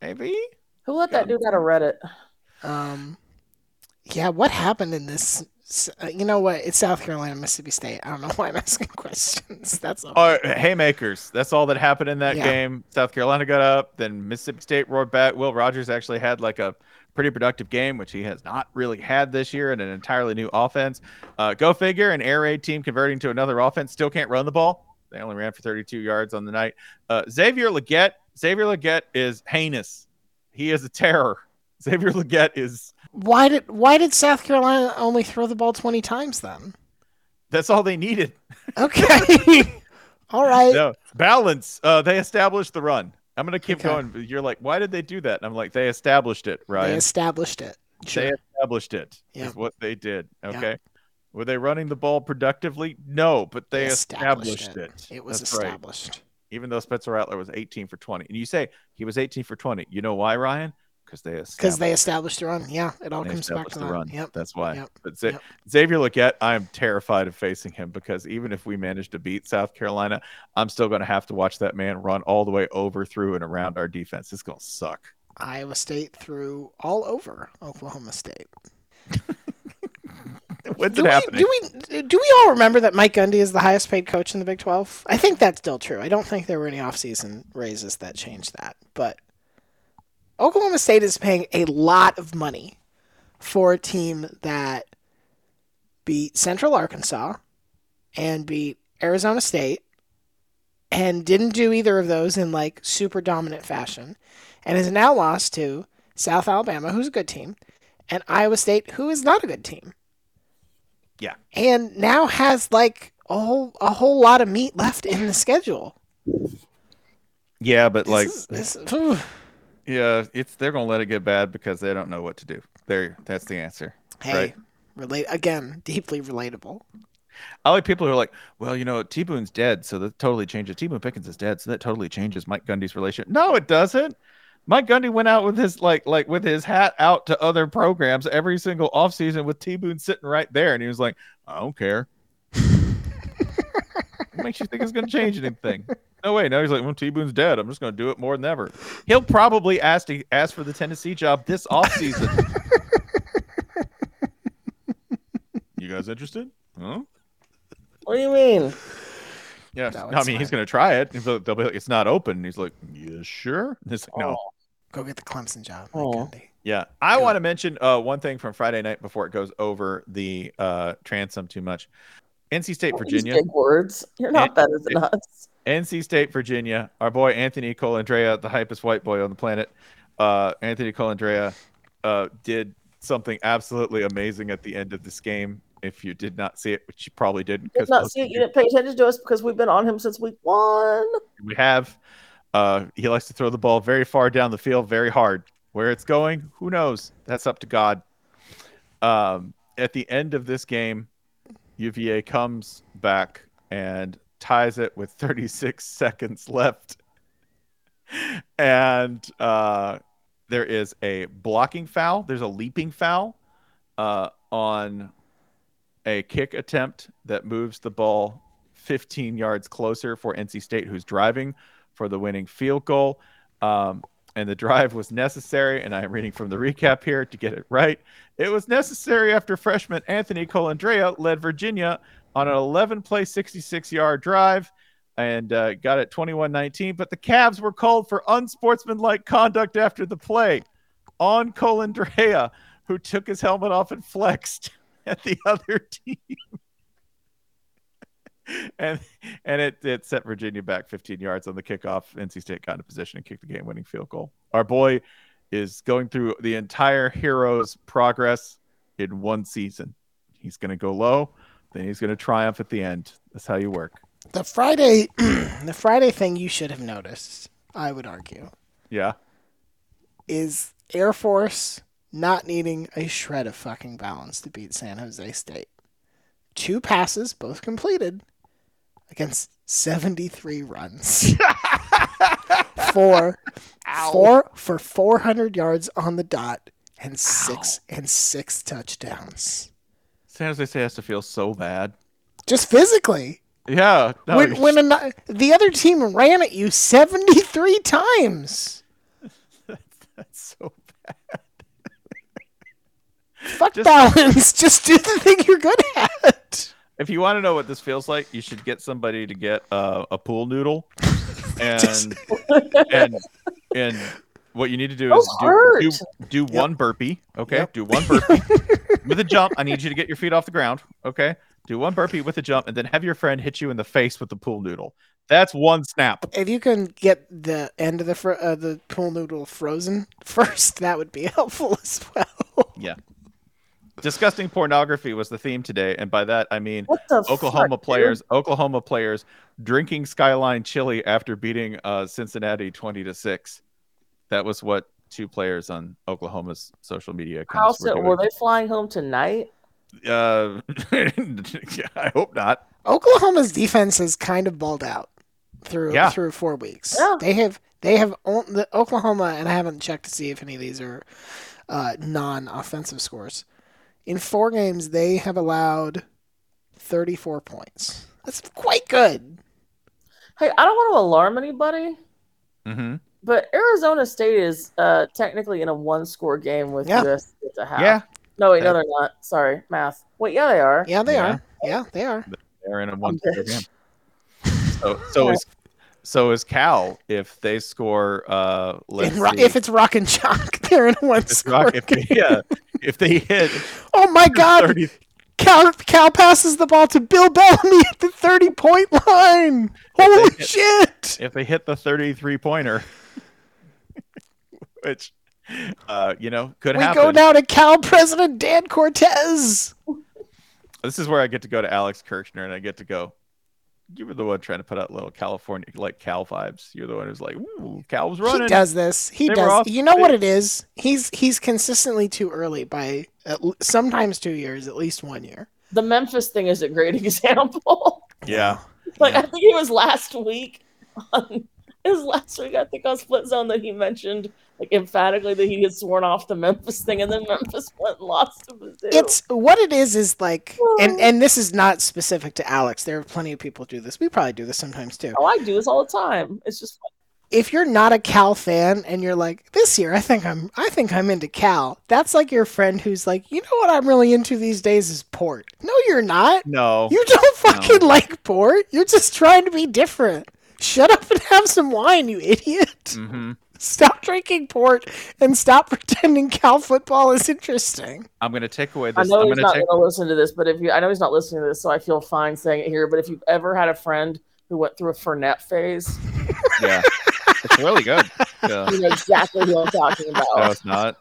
Maybe. Who let Gun- that dude out of Reddit? Um, yeah, what happened in this? Uh, you know what? It's South Carolina, Mississippi State. I don't know why I'm asking questions. That's all. All right, haymakers. That's all that happened in that yeah. game. South Carolina got up, then Mississippi State roared back. Will Rogers actually had like a pretty productive game, which he has not really had this year, and an entirely new offense. Uh, go figure, an air raid team converting to another offense. Still can't run the ball. They only ran for thirty-two yards on the night. Uh, Xavier Legette. Xavier Legette is heinous. He is a terror. Xavier Legette is. Why did why did South Carolina only throw the ball twenty times then? That's all they needed. Okay. All right. No, balance. Uh, they established the run. I'm going to keep okay. going. You're like, why did they do that? And I'm like, they established it, right? They established it. Sure. They established it yeah. is what they did. Okay. Yeah. Were they running the ball productively? No, but they, they established, established it. It, it was That's established. Right. Even though Spencer Rattler was eighteen for twenty. And you say he was eighteen for twenty. You know why, Ryan? Because they established Because they established the run. Yeah, it all they comes back to the that. Run. Yep. That's why. Yep. But Z- yep. Xavier Legette, I'm terrified of facing him because even if we manage to beat South Carolina, I'm still going to have to watch that man run all the way over, through, and around our defense. It's going to suck. Iowa State threw all over Oklahoma State. What's do it we, happening? Do we do we all remember that Mike Gundy is the highest paid coach in the Big twelve? I think that's still true. I don't think there were any offseason raises that changed that. But Oklahoma State is paying a lot of money for a team that beat Central Arkansas and beat Arizona State and didn't do either of those in like super dominant fashion and has now lost to South Alabama, who's a good team, and Iowa State, who is not a good team. Yeah. And now has like a whole a whole lot of meat left in the schedule. Yeah, but this like is, this, yeah, it's they're going to let it get bad because they don't know what to do. There that's the answer. Hey, right? relate again, deeply relatable. I like people who are like, well, you know, T Boone's dead, so that totally changes T Boone Pickens is dead, so that totally changes Mike Gundy's relationship. No, it doesn't. Mike Gundy went out with his like like with his hat out to other programs every single offseason with T-Boone sitting right there, and he was like, I don't care. What makes you think it's going to change anything? No way. Now he's like, well, T-Boone's dead. I'm just going to do it more than ever. He'll probably ask to ask for the Tennessee job this offseason. You guys interested? Huh? What do you mean? Yeah, no, I mean, fine. He's going to try it. They'll be like, it's not open. And he's like, yeah, sure. And it's like, no. Oh, go get the Clemson job. Oh. Yeah. I want to mention uh, one thing from Friday night before it goes over the uh, transom too much. N C State, Virginia. Big words. You're not N- better than us. N C State, Virginia. Our boy, Anthony Colandrea, the hypest white boy on the planet. Uh, Anthony Colandrea uh, did something absolutely amazing at the end of this game. If you did not see it, which you probably didn't. Did not see it. You didn't pay attention to us because we've been on him since week one. We have. Uh, he likes to throw the ball very far down the field, very hard. Where it's going, who knows? That's up to God. Um, at the end of this game, U V A comes back and ties it with thirty-six seconds left. And uh, there is a blocking foul. There's a leaping foul uh, on... a kick attempt that moves the ball fifteen yards closer for N C State, who's driving for the winning field goal. Um, and the drive was necessary, and I'm reading from the recap here to get it right. It was necessary after freshman Anthony Colandrea led Virginia on an eleven-play, sixty-six-yard drive and uh, got it twenty-one nineteen. But the Cavs were called for unsportsmanlike conduct after the play on Colandrea, who took his helmet off and flexed at the other team. and and it, it set Virginia back fifteen yards on the kickoff. N C State got into position and kicked the game-winning field goal. Our boy is going through the entire hero's progress in one season. He's going to go low, then he's going to triumph at the end. That's how you work. The Friday the Friday thing you should have noticed, I would argue. Yeah. Is Air Force not needing a shred of fucking balance to beat San Jose State. Two passes, both completed, against seventy-three runs. four, four for four hundred yards on the dot and six Ow. and six touchdowns. San Jose State has to feel so bad. Just physically. Yeah. No, when when an, the other team ran at you seventy-three times. that's, that's so bad. Fuck just, balance. Just do the thing you're good at. If you want to know what this feels like, you should get somebody to get uh, a pool noodle, and just... and and what you need to do Those is do, do, do yep. one burpee. Okay, yep. do one burpee with a jump. I need you to get your feet off the ground. Okay, do one burpee with a jump, and then have your friend hit you in the face with the pool noodle. That's one snap. If you can get the end of the fr- uh, the pool noodle frozen first, that would be helpful as well. Yeah. Disgusting pornography was the theme today, and by that I mean Oklahoma fuck, players, dude? Oklahoma players drinking Skyline Chili after beating uh, Cincinnati twenty to six. That was what two players on Oklahoma's social media accounts were doing. Were they flying home tonight? Uh, yeah, I hope not. Oklahoma's defense has kind of balled out through yeah. through four weeks. Yeah. They have they have the Oklahoma, and I haven't checked to see if any of these are uh, non-offensive scores. In four games, they have allowed thirty-four points. That's quite good. Hey, I don't want to alarm anybody, mm-hmm. but Arizona State is uh, technically in a one-score game with yeah. U S C at the half. Yeah. No, wait, no, they're not. Sorry, math. Wait, yeah, they are. Yeah, they yeah. are. Yeah, they are. They're in a one-score game. So, so yeah. is so is Cal if they score. Uh, let's ro- if it's Rock and Chalk, they're in a one-score game. If they, yeah. If they hit, oh my God! thirty Cal, Cal passes the ball to Bill Bellamy at the thirty-point line. Holy if hit, shit! If they hit the thirty-three-pointer, which uh, you know could we happen. We go now to Cal President Dan Cortez. This is where I get to go to Alex Kirchner, and I get to go. You were the one trying to put out little California, like Cal vibes. You're the one who's like, ooh, Cal's running. He does this. He they does. You know what it is? He's he's consistently too early by at l- sometimes two years, at least one year. The Memphis thing is a great example. Yeah. like, yeah. I think it was last week. On, it was last week, I think, on Split Zone that he mentioned like emphatically that he had sworn off the Memphis thing, and then Memphis went and lost to Mizzou. It's what it is is like, and, and this is not specific to Alex. There are plenty of people who do this. We probably do this sometimes too. Oh, I do this all the time. It's just if you're not a Cal fan and you're like, this year I think I'm I think I'm into Cal. That's like your friend who's like, you know what I'm really into these days is port. No, you're not. No. You don't fucking no. like port. You're just trying to be different. Shut up and have some wine, you idiot. Mm-hmm. Stop drinking port and stop pretending Cal football is interesting. I'm going to take away this. I know I'm he's gonna not take... going to listen to this, but if you, I know he's not listening to this, so I feel fine saying it here. But if you've ever had a friend who went through a Fernet phase, yeah, it's really good. Yeah. You know exactly who I'm talking about. No, it's not.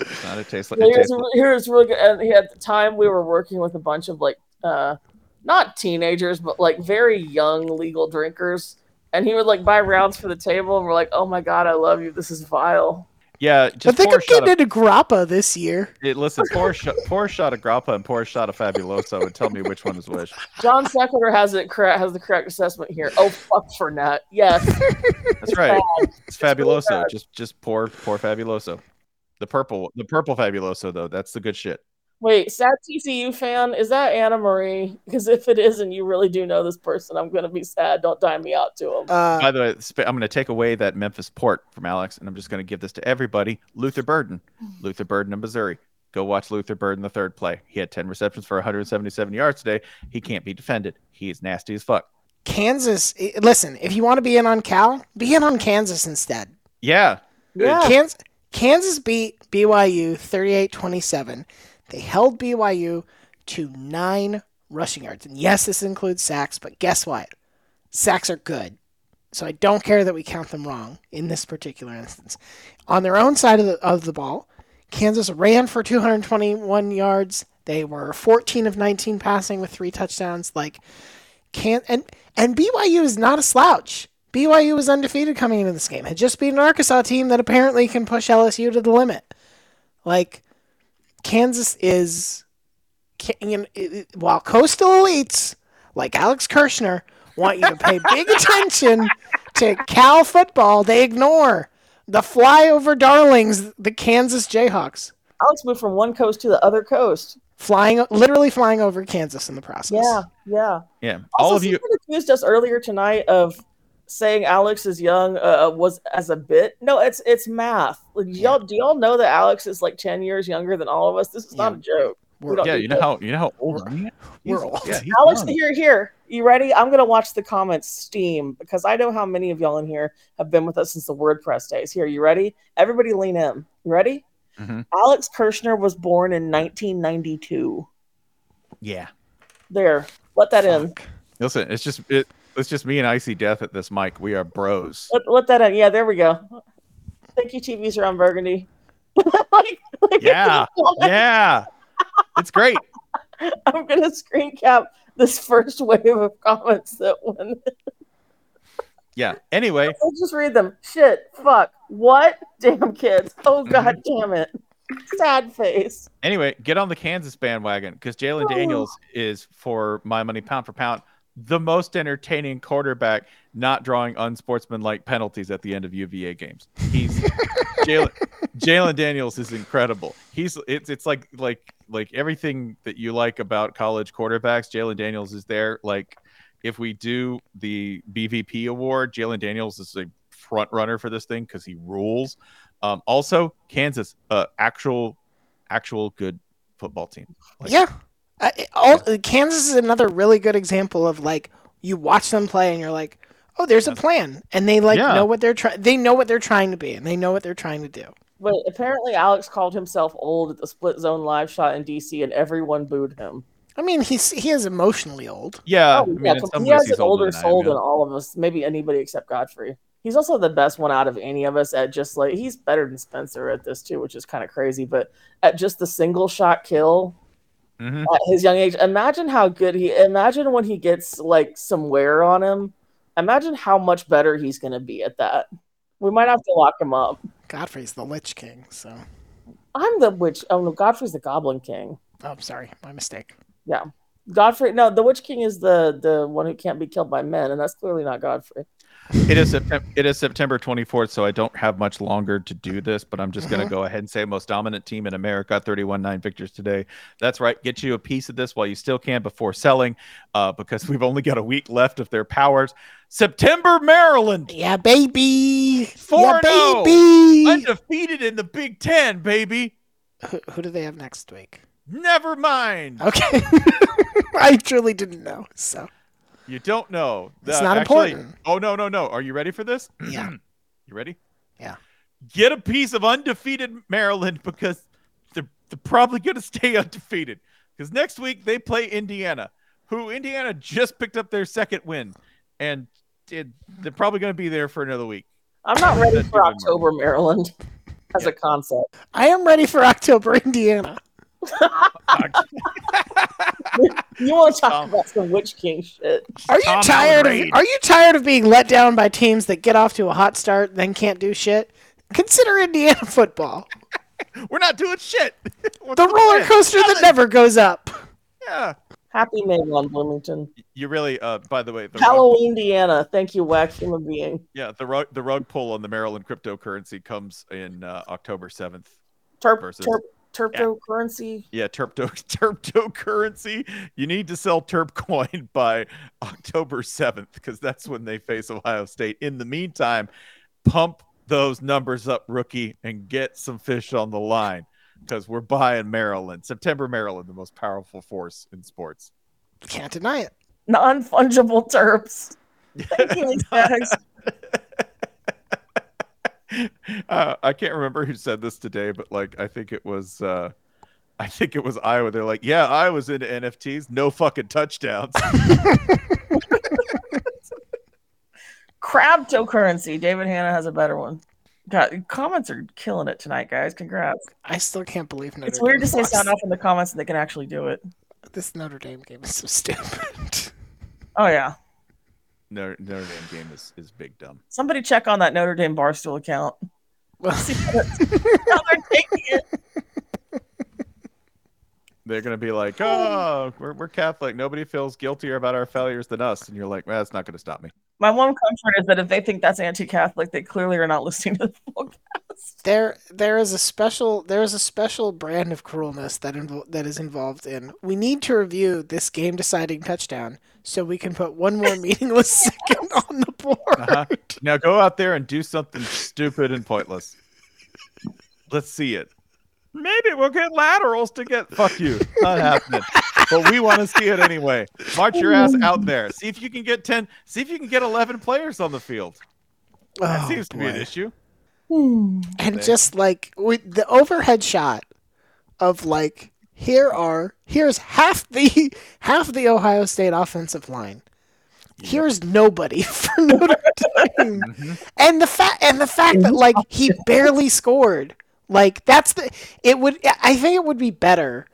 It's not. It tastes like it tastes really, here is really good. And at the time, we were working with a bunch of like, uh, not teenagers, but like very young legal drinkers. And he would like buy rounds for the table, and we're like, "Oh my God, I love you. This is vile." Yeah, just but they could get into grappa this year. It, listen, pour a shot, pour a shot of grappa and pour a shot of fabuloso, and tell me which one is which. John Sequitur has it correct. Has the correct assessment here. Oh fuck, Fernet. Yes, that's right. It's, it's fabuloso. Really just just pour pour fabuloso. The purple the purple fabuloso though. That's the good shit. Wait, sad T C U fan, is that Anna Marie? Because if it is and you really do know this person, I'm going to be sad. Don't dime me out to him. Uh, By the way, I'm going to take away that Memphis port from Alex, and I'm just going to give this to everybody. Luther Burden. Luther Burden of Missouri. Go watch Luther Burden the third play. He had ten receptions for one hundred seventy-seven yards today. He can't be defended. He is nasty as fuck. Kansas. Listen, if you want to be in on Cal, be in on Kansas instead. Yeah. yeah. Kansas, Kansas beat B Y U thirty-eight twenty-seven. They held B Y U to nine rushing yards. And yes, this includes sacks, but guess what? Sacks are good. So I don't care that we count them wrong in this particular instance. On their own side of the, of the ball, Kansas ran for two hundred twenty-one yards. They were fourteen of nineteen passing with three touchdowns. Like, can and and B Y U is not a slouch. B Y U was undefeated coming into this game. Had just beat an Arkansas team that apparently can push L S U to the limit. Like... Kansas is, you know, it, while coastal elites like Alex Kirshner want you to pay big attention to Cal football, they ignore the flyover darlings, the Kansas Jayhawks. Alex moved from one coast to the other coast, flying literally flying over Kansas in the process. Yeah, yeah, yeah. All also, of you accused us earlier tonight of saying Alex is young uh, was as a bit. No, it's it's math. Like, y'all, do y'all know that Alex is like ten years younger than all of us? This is yeah. not a joke. Yeah, you know how you know how old we're, we're old. Yeah, Alex, young. here, here. You ready? I'm gonna watch the comments steam because I know how many of y'all in here have been with us since the WordPress days. Here, you ready? Everybody, lean in. You ready? Mm-hmm. Alex Kirshner was born in nineteen ninety-two. Yeah. There. Let that Fuck. in. Listen, it's just it. It's just me and Icy Death at this mic. We are bros. Let, let that in. Yeah, there we go. Thank you, T Vs are on burgundy. like, like yeah, yeah. It's great. I'm going to screen cap this first wave of comments that went. Yeah, anyway. I'll just read them. Shit, fuck, what? Damn kids. Oh, God damn it. Sad face. Anyway, get on the Kansas bandwagon because Jalen oh. Daniels is, for my money, pound for pound, the most entertaining quarterback not drawing unsportsmanlike penalties at the end of U V A games. He's Jalen Jalen Daniels is incredible. He's it's it's like like like everything that you like about college quarterbacks. Jalen Daniels is there. Like if we do the B V P award, Jalen Daniels is a front runner for this thing because he rules. Um, also, Kansas, uh, actual actual good football team. Like, yeah. Uh, it, all, Kansas is another really good example of like you watch them play and you're like, oh, there's a plan, and they like yeah. know what they're trying. They know what they're trying to be, and they know what they're trying to do. But apparently, Alex called himself old at the Split Zone live shot in D C, and everyone booed him. I mean, he's he is emotionally old. Yeah, oh, I mean, yeah so he has an older soul than all of us. Maybe anybody except Godfrey. He's also the best one out of any of us at just like he's better than Spencer at this too, which is kind of crazy. But at just the single shot kill. Mm-hmm. At his young age, imagine how good he imagine when he gets like some wear on him, imagine how much better he's going to be at that. We might have to lock him up. Godfrey's the Lich King, so I'm the witch. Oh no, Godfrey's the Goblin King. Oh, I'm sorry, my mistake. Yeah, Godfrey. No, the Witch King is the the one who can't be killed by men, and that's clearly not Godfrey. It is September, it is September twenty-fourth, so I don't have much longer to do this, but I'm just mm-hmm. going to go ahead and say most dominant team in America, thirty-one nine victors today. That's right. Get you a piece of this while you still can before selling uh, because we've only got a week left of their powers. September, Maryland. Yeah, baby. four and oh. Yeah, baby. Undefeated in the Big Ten, baby. Who, who do they have next week? Never mind. Okay. I truly didn't know, so. You don't know. It's uh, not actually, important. Oh, no, no, no. Are you ready for this? Yeah. You ready? Yeah. Get a piece of undefeated Maryland because they're, they're probably going to stay undefeated because next week they play Indiana, who Indiana just picked up their second win, and it, they're probably going to be there for another week. I'm not ready for October, Maryland, as yeah. a concept. I am ready for October, Indiana. You want to talk Tom. about some Witch King shit? Are you Tom tired? Of, are you tired of being let down by teams that get off to a hot start and then can't do shit? Consider Indiana football. We're not doing shit. We're the roller coaster that never goes up. Yeah. Happy May on Bloomington. You really, uh, by the way, the Halloween, rug... Indiana. Thank you, whack human being. Yeah, the rug, the rug pull on the Maryland cryptocurrency comes in uh, October seventh. Terp, versus... terp. Terptocurrency. Yeah, yeah terpto, terptocurrency. You need to sell Terpcoin by October seventh because that's when they face Ohio State. In the meantime, pump those numbers up, rookie, and get some fish on the line because we're buying Maryland. September, Maryland, the most powerful force in sports. Can't deny it. Non-fungible Terps. Thank you, guys. Uh, I can't remember who said this today, but like I think it was, uh, I think it was Iowa. They're like, yeah, Iowa's into N F Ts, no fucking touchdowns. Crabtocurrency. David Hanna has a better one. God, comments are killing it tonight, guys. Congrats. I still can't believe Notre It's weird Dame to lost. Say sound off in the comments and they can actually do it. This Notre Dame game is so stupid. Oh yeah. Notre, Notre Dame game is, is big dumb. Somebody check on that Notre Dame Barstool account. Well, see how they're taking it. They're going to be like, oh, we're, we're Catholic. Nobody feels guiltier about our failures than us. And you're like, well, that's not going to stop me. My one comfort is that if they think that's anti-Catholic, they clearly are not listening to the podcast. There, there is a special, there is a special brand of cruelness that invo- that is involved in. We need to review this game-deciding touchdown so we can put one more meaningless second on the board. Uh-huh. Now go out there and do something stupid and pointless. Let's see it. Maybe we'll get laterals to get. Fuck you. Not happening. But we want to see it anyway. March your ass out there. See if you can get ten. See if you can get eleven players on the field. That oh, seems boy. to be an issue. And just like with the overhead shot of like here are here's half the half the Ohio State offensive line, Here's nobody for Notre Dame. Mm-hmm. And the fact and the fact that like he barely scored. Like that's the it would I think it would be better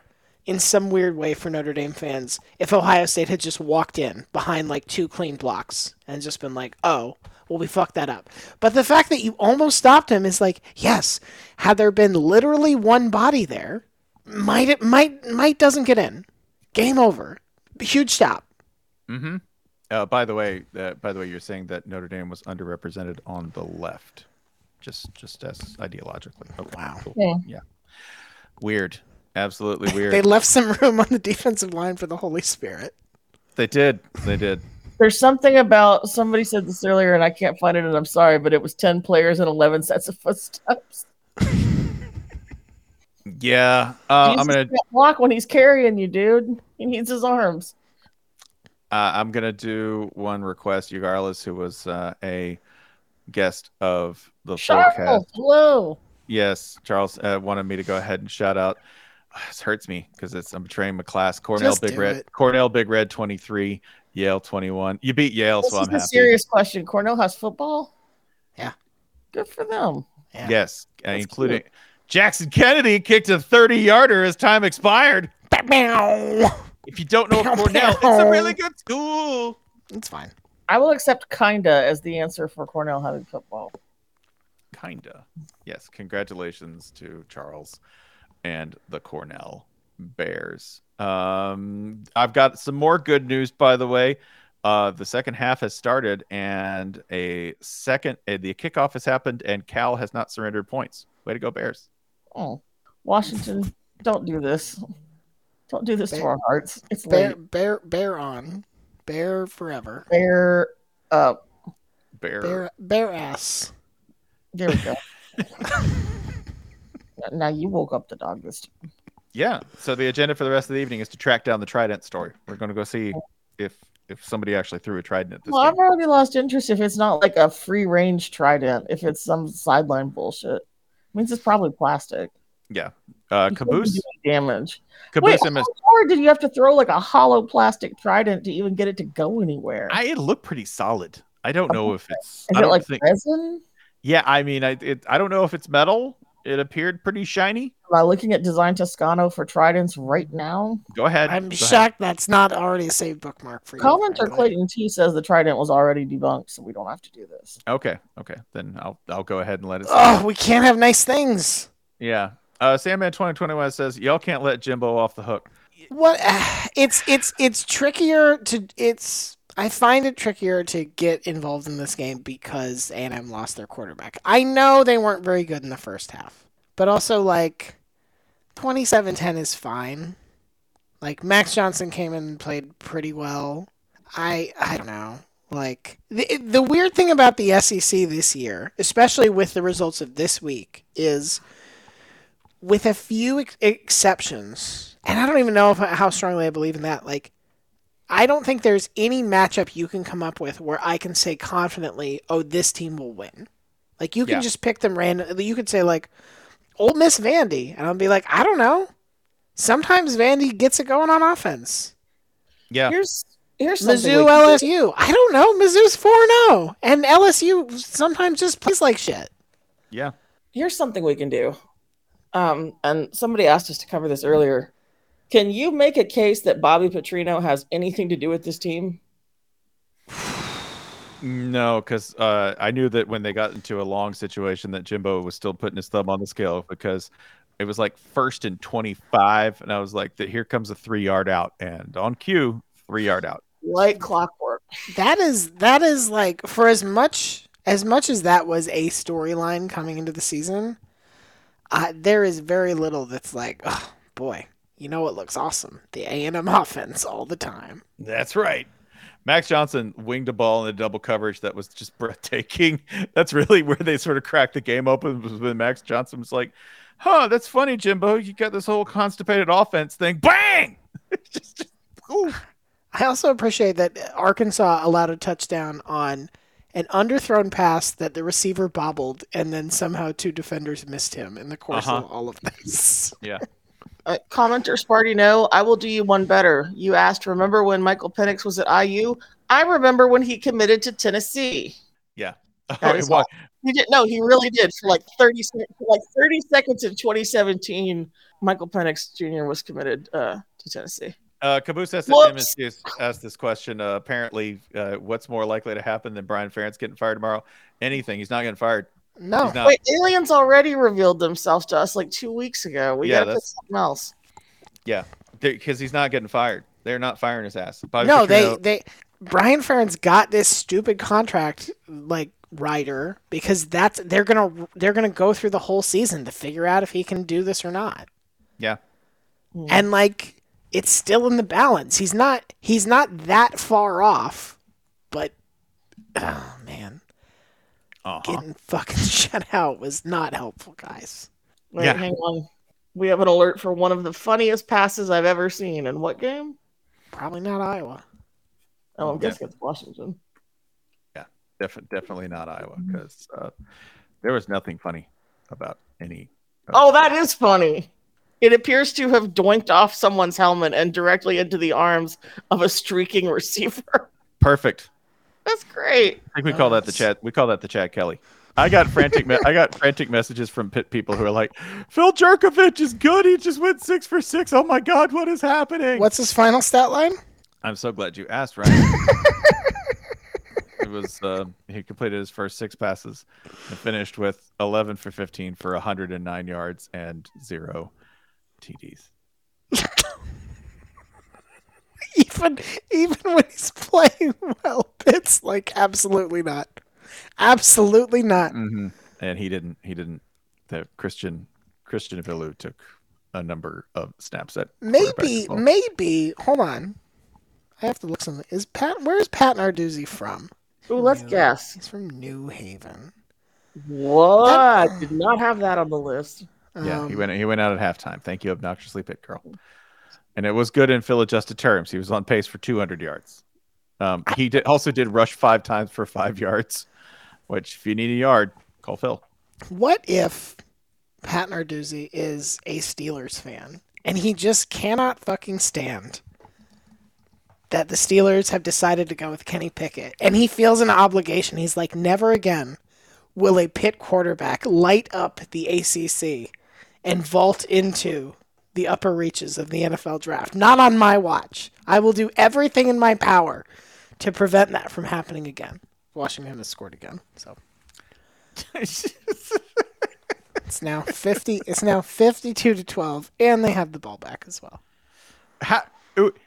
in some weird way for Notre Dame fans if Ohio State had just walked in behind like two clean blocks and just been like, oh, well, we fucked that up. But the fact that you almost stopped him is like, yes, had there been literally one body there, might it might might doesn't get in. Game over. Huge stop. Mm-hmm. Uh, by the way, uh, by the way, you're saying that Notre Dame was underrepresented on the left, just just as ideologically. Okay, wow. Cool. Yeah. yeah. Weird. Absolutely weird. They left some room on the defensive line for the Holy Spirit. They did. They did. There's something about somebody said this earlier, and I can't find it, and I'm sorry, but it was ten players and eleven sets of footsteps. yeah, uh, I'm gonna block when he's carrying you, dude. He needs his arms. Uh, I'm going to do one request. Ugarlis, who was uh, a guest of the Charles, full cast. Hello. Yes, Charles uh, wanted me to go ahead and shout out. This hurts me because it's I'm betraying my class. Cornell Just Big Red. It. Cornell Big Red twenty-three, Yale twenty-one. You beat Yale, this so I'm happy. This is a serious question. Cornell has football? Yeah. Good for them. Yeah. Yes, uh, including cool. Jackson Kennedy kicked a thirty-yarder as time expired. Bow. If you don't know Cornell, it's a really good school. It's fine. I will accept kinda as the answer for Cornell having football. Kinda. Yes. Congratulations to Charles and the Cornell Bears. Um, I've got some more good news, by the way. Uh, the second half has started, and a second uh, the kickoff has happened, and Cal has not surrendered points. Way to go, Bears. Oh, Washington, don't do this. Don't do this bear, to our hearts. It's bear, late. Bear, bear on, bear forever. Bear up, bear, bear, bear ass. There we go. Now you woke up the dog this time. Yeah. So the agenda for the rest of the evening is to track down the Trident story. We're going to go see if if somebody actually threw a Trident at this. Well, game. I've already lost interest if it's not like a free range Trident. If it's some sideline bullshit, it means it's probably plastic. Yeah. Uh, Caboose damage. Caboose. Wait, how miss- hard did you have to throw like a hollow plastic trident to even get it to go anywhere? I, it looked pretty solid. I don't know if it's. Is I it don't like think, resin? Yeah, I mean, I it, I don't know if it's metal. It appeared pretty shiny. Am I looking at Design Toscano for tridents right now? Go ahead. I'm go shocked ahead. That's not already a saved bookmark for you. Commenter Clayton T says the trident was already debunked, so we don't have to do this. Okay, okay, then I'll I'll go ahead and let it. Oh, stay. We can't have nice things. Yeah. Uh, Sandman twenty twenty-one says y'all can't let Jimbo off the hook. What? Uh, it's it's it's trickier to it's. I find it trickier to get involved in this game because A and M lost their quarterback. I know they weren't very good in the first half, but also like twenty-seven ten is fine. Like Max Johnson came in and played pretty well. I I don't know. Like the the weird thing about the S E C this year, especially with the results of this week, is. With a few ex- exceptions, and I don't even know if, how strongly I believe in that, like, I don't think there's any matchup you can come up with where I can say confidently, oh, this team will win. Like, you can yeah. just pick them randomly. You could say, like, Ole Miss Vandy, and I'll be like, I don't know. Sometimes Vandy gets it going on offense. Yeah. Here's here's Mizzou, L S U. I don't know. Mizzou's four and oh, and L S U sometimes just plays like shit. Yeah. Here's something we can do. Um, and somebody asked us to cover this earlier. Can you make a case that Bobby Petrino has anything to do with this team? No, because uh, I knew that when they got into a long situation that Jimbo was still putting his thumb on the scale because it was like first and twenty-five. And I was like, here comes a three yard out. And on cue, three yard out. Like clockwork. That is, that is like, for as much as much as that was a storyline coming into the season, Uh, there is very little that's like, oh, boy, you know what looks awesome? The A and M offense all the time. That's right. Max Johnson winged a ball in a double coverage that was just breathtaking. That's really where they sort of cracked the game open was when Max Johnson was like, huh, that's funny, Jimbo. You got this whole constipated offense thing. Bang! just, just, I also appreciate that Arkansas allowed a touchdown on an underthrown pass that the receiver bobbled, and then somehow two defenders missed him in the course uh-huh. of all of this. Yeah. Uh, commenter Sparty, no, I will do you one better. You asked, remember when Michael Penix was at I U? I remember when he committed to Tennessee. Yeah. That is why. He did. No, he really did. For like thirty, like thirty seconds in twenty seventeen, Michael Penix Junior was committed uh, to Tennessee. Uh, Caboose S M asked this question. Uh, apparently, uh, what's more likely to happen than Brian Ferentz getting fired tomorrow? Anything. He's not getting fired. No. Wait, aliens already revealed themselves to us like two weeks ago. We yeah, got to put something else. Yeah, because he's not getting fired. They're not firing his ass. Bobby no, Petrino, they they Brian Ferentz got this stupid contract like rider because that's they're gonna they're gonna go through the whole season to figure out if he can do this or not. Yeah, and like it's still in the balance. He's not he's not that far off, but oh man, uh-huh. getting fucking shut out was not helpful, guys. Wait, yeah. hang on. We have an alert for one of the funniest passes I've ever seen. In what game? Probably not Iowa. Oh, I'm yeah. guessing it's Washington. Yeah, def- definitely not Iowa because uh, there was nothing funny about any. Oh, that is funny. It appears to have doinked off someone's helmet and directly into the arms of a streaking receiver. Perfect. That's great. I think we call that the chat. We call that the Chad Kelly. I got frantic. Me- I got frantic messages from pit people who are like, "Phil Jerkovich is good. He just went six for six. Oh my God, what is happening? What's his final stat line?" I'm so glad you asked, Ryan. It was uh, he completed his first six passes and finished with eleven for fifteen for one hundred nine yards and zero T Ds. even even when he's playing well, it's like absolutely not. Absolutely not. Mm-hmm. And he didn't. He didn't. The Christian Christian Villu took a number of snaps at. Maybe. Maybe. Hold on. I have to look something. Is Pat? Where is Pat Narduzzi from? Oh, let's New, guess. He's from New Haven. What? That, did not have that on the list. Yeah, um, he went. He went out at halftime. Thank you, obnoxiously pit girl. And it was good in Phil adjusted terms. He was on pace for two hundred yards. Um, he did, also did rush five times for five yards. Which, if you need a yard, call Phil. What if Pat Narduzzi is a Steelers fan and he just cannot fucking stand that the Steelers have decided to go with Kenny Pickett? And he feels an obligation. He's like, never again will a Pitt quarterback light up the A C C and vault into the upper reaches of the N F L draft. Not on my watch. I will do everything in my power to prevent that from happening again. Washington has scored again, so it's now fifty. It's now fifty-two to twelve, and they have the ball back as well. How?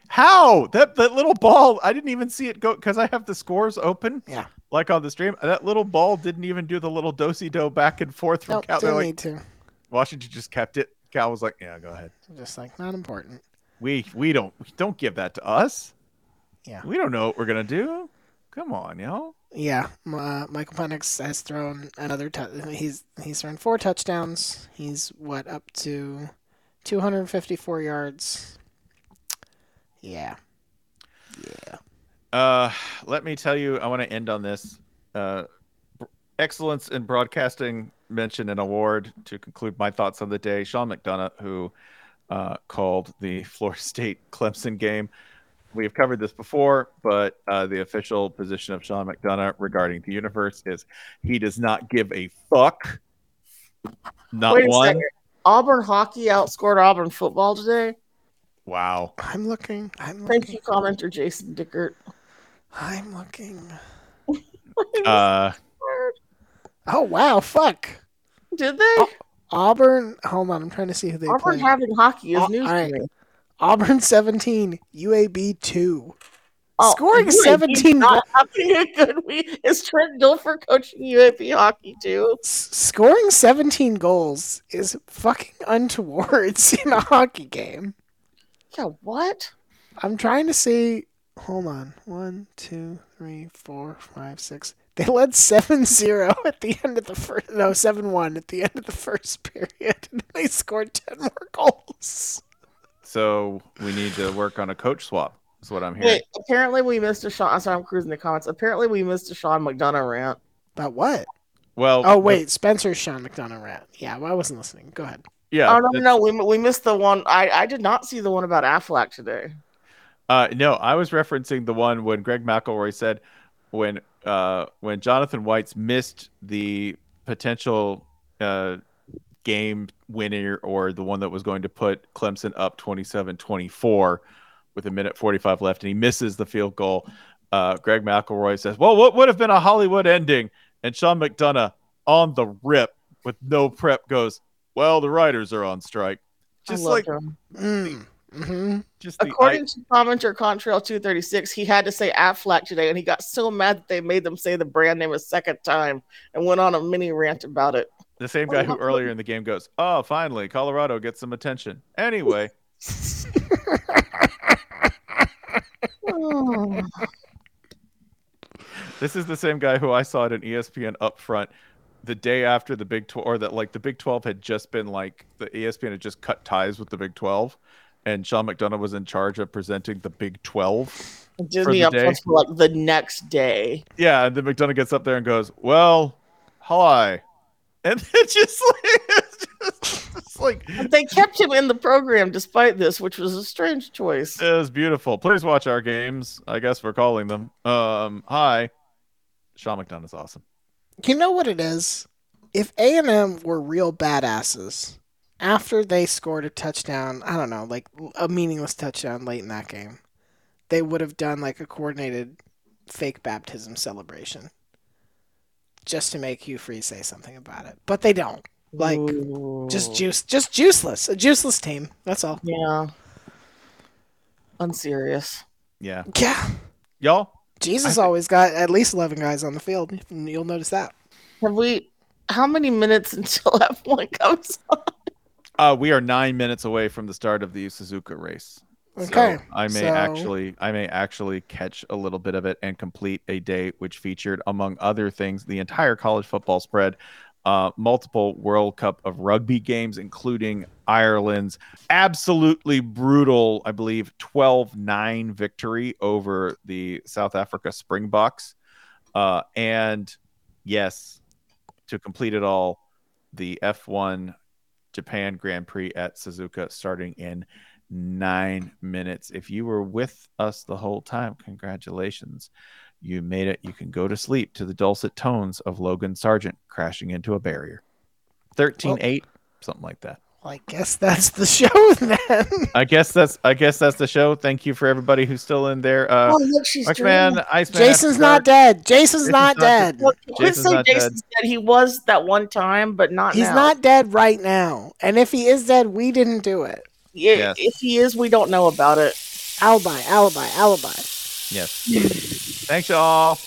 How that that little ball? I didn't even see it go because I have the scores open. Yeah, like on the stream, that little ball didn't even do the little do-si-do back and forth from nope, Cal. Didn't like, need to. Washington just kept it. Cal was like, "Yeah, go ahead." Just like not important. We we don't we don't give that to us. Yeah, we don't know what we're gonna do. Come on, y'all. Yeah, uh, Michael Penix has thrown another. Tu- he's he's thrown four touchdowns. He's what up to two hundred fifty-four yards. Yeah, yeah. Uh, let me tell you, I want to end on this. Uh, excellence in broadcasting mentioned an award to conclude my thoughts on the day. Sean McDonough, who uh, called the Florida State Clemson game. We've covered this before, but uh, the official position of Sean McDonough regarding the universe is he does not give a fuck. Not Wait a one. Second. Auburn hockey outscored Auburn football today. Wow. I'm looking. I'm Thank looking. you, commenter Jason Dickert. I'm looking. uh, oh, wow. Fuck. Did they? Oh, Auburn. Hold on. I'm trying to see who they Auburn played. Having hockey is oh, news right. to me. Auburn seventeen, U A B two. Oh, scoring U A B seventeen. Not having a good week. Is Trent Dilfer coaching U A B hockey too? S- scoring seventeen goals is fucking untoward in a hockey game. Yeah, what? I'm trying to see. Hold on. One, two, three, four, five, six. They led seven zero at the end of the first. No, seven one at the end of the first period. And they scored ten more goals. So we need to work on a coach swap. Is what I'm hearing. Wait, apparently we missed a Sean. I'm sorry, I'm cruising the comments. Apparently we missed a Sean McDonough rant. About what? Well, oh wait, the, Spencer's Sean McDonough rant. Yeah, well, I wasn't listening. Go ahead. Yeah. Oh no, no, we we missed the one. I, I did not see the one about Aflac today. Uh, no, I was referencing the one when Greg McElroy said when uh, when Jonathan White's missed the potential uh, game winner or the one that was going to put Clemson up twenty-seven twenty-four with a minute forty-five left, and he misses the field goal. Uh, Greg McElroy says, well, what would have been a Hollywood ending? And Sean McDonough on the rip with no prep goes, well, the writers are on strike. Just like mm, mm-hmm. just according I- to commenter Contrail two thirty-six, he had to say Aflac today, and he got so mad that they made them say the brand name a second time and went on a mini rant about it. The same guy who earlier in the game goes, oh, finally, Colorado gets some attention. Anyway. oh. This is the same guy who I saw at an E S P N Upfront the day after the Big twelve, or that like the Big twelve had just been like the E S P N had just cut ties with the Big twelve, and Sean McDonough was in charge of presenting the Big twelve. Disney up for like the next day. Yeah, and then McDonough gets up there and goes, "Well, hi," and then just like, it's just, it's like but they kept him in the program despite this, which was a strange choice. It was beautiful. Please watch our games. I guess we're calling them. Um, hi, Sean McDonough's awesome. You know what it is? If A and M were real badasses, after they scored a touchdown, I don't know, like a meaningless touchdown late in that game, they would have done like a coordinated fake baptism celebration just to make Hugh Freeze say something about it. But they don't. Like, Ooh. just juice, just juiceless, a juiceless team. That's all. Yeah. Unserious. Yeah. Yeah. Y'all? Jesus always got at least eleven guys on the field. You'll notice that. Have we? How many minutes until F one comes on? Uh, we are nine minutes away from the start of the Suzuka race. Okay, so I may so... actually, I may actually catch a little bit of it and complete a day which featured, among other things, the entire college football spread, uh, multiple World Cup of rugby games, including Ireland's absolutely brutal, I believe, twelve nine victory over the South Africa Springboks. Uh, and yes, to complete it all, the F one Japan Grand Prix at Suzuka starting in nine minutes. If you were with us the whole time, congratulations. You made it. You can go to sleep to the dulcet tones of Logan Sargent crashing into a barrier. thirteen eight, well, something like that. I guess that's the show then. I guess that's I guess that's the show. Thank you for everybody who's still in there. Uh, oh, look, she's Iceman, Iceman Jason's not dead. Jason's, Jason's not dead. Look, Jason's not Jason's dead. dead. He was that one time, but not He's now. not dead right now. And if he is dead, we didn't do it. Yeah. Yes. If he is, we don't know about it. Alibi, alibi, alibi. Yes. Thanks, y'all.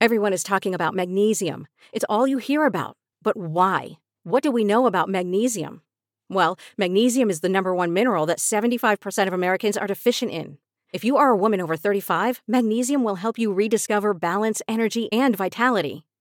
Everyone is talking about magnesium. It's all you hear about. But why? What do we know about magnesium? Well, magnesium is the number one mineral that seventy-five percent of Americans are deficient in. If you are a woman over thirty-five, magnesium will help you rediscover balance, energy, and vitality.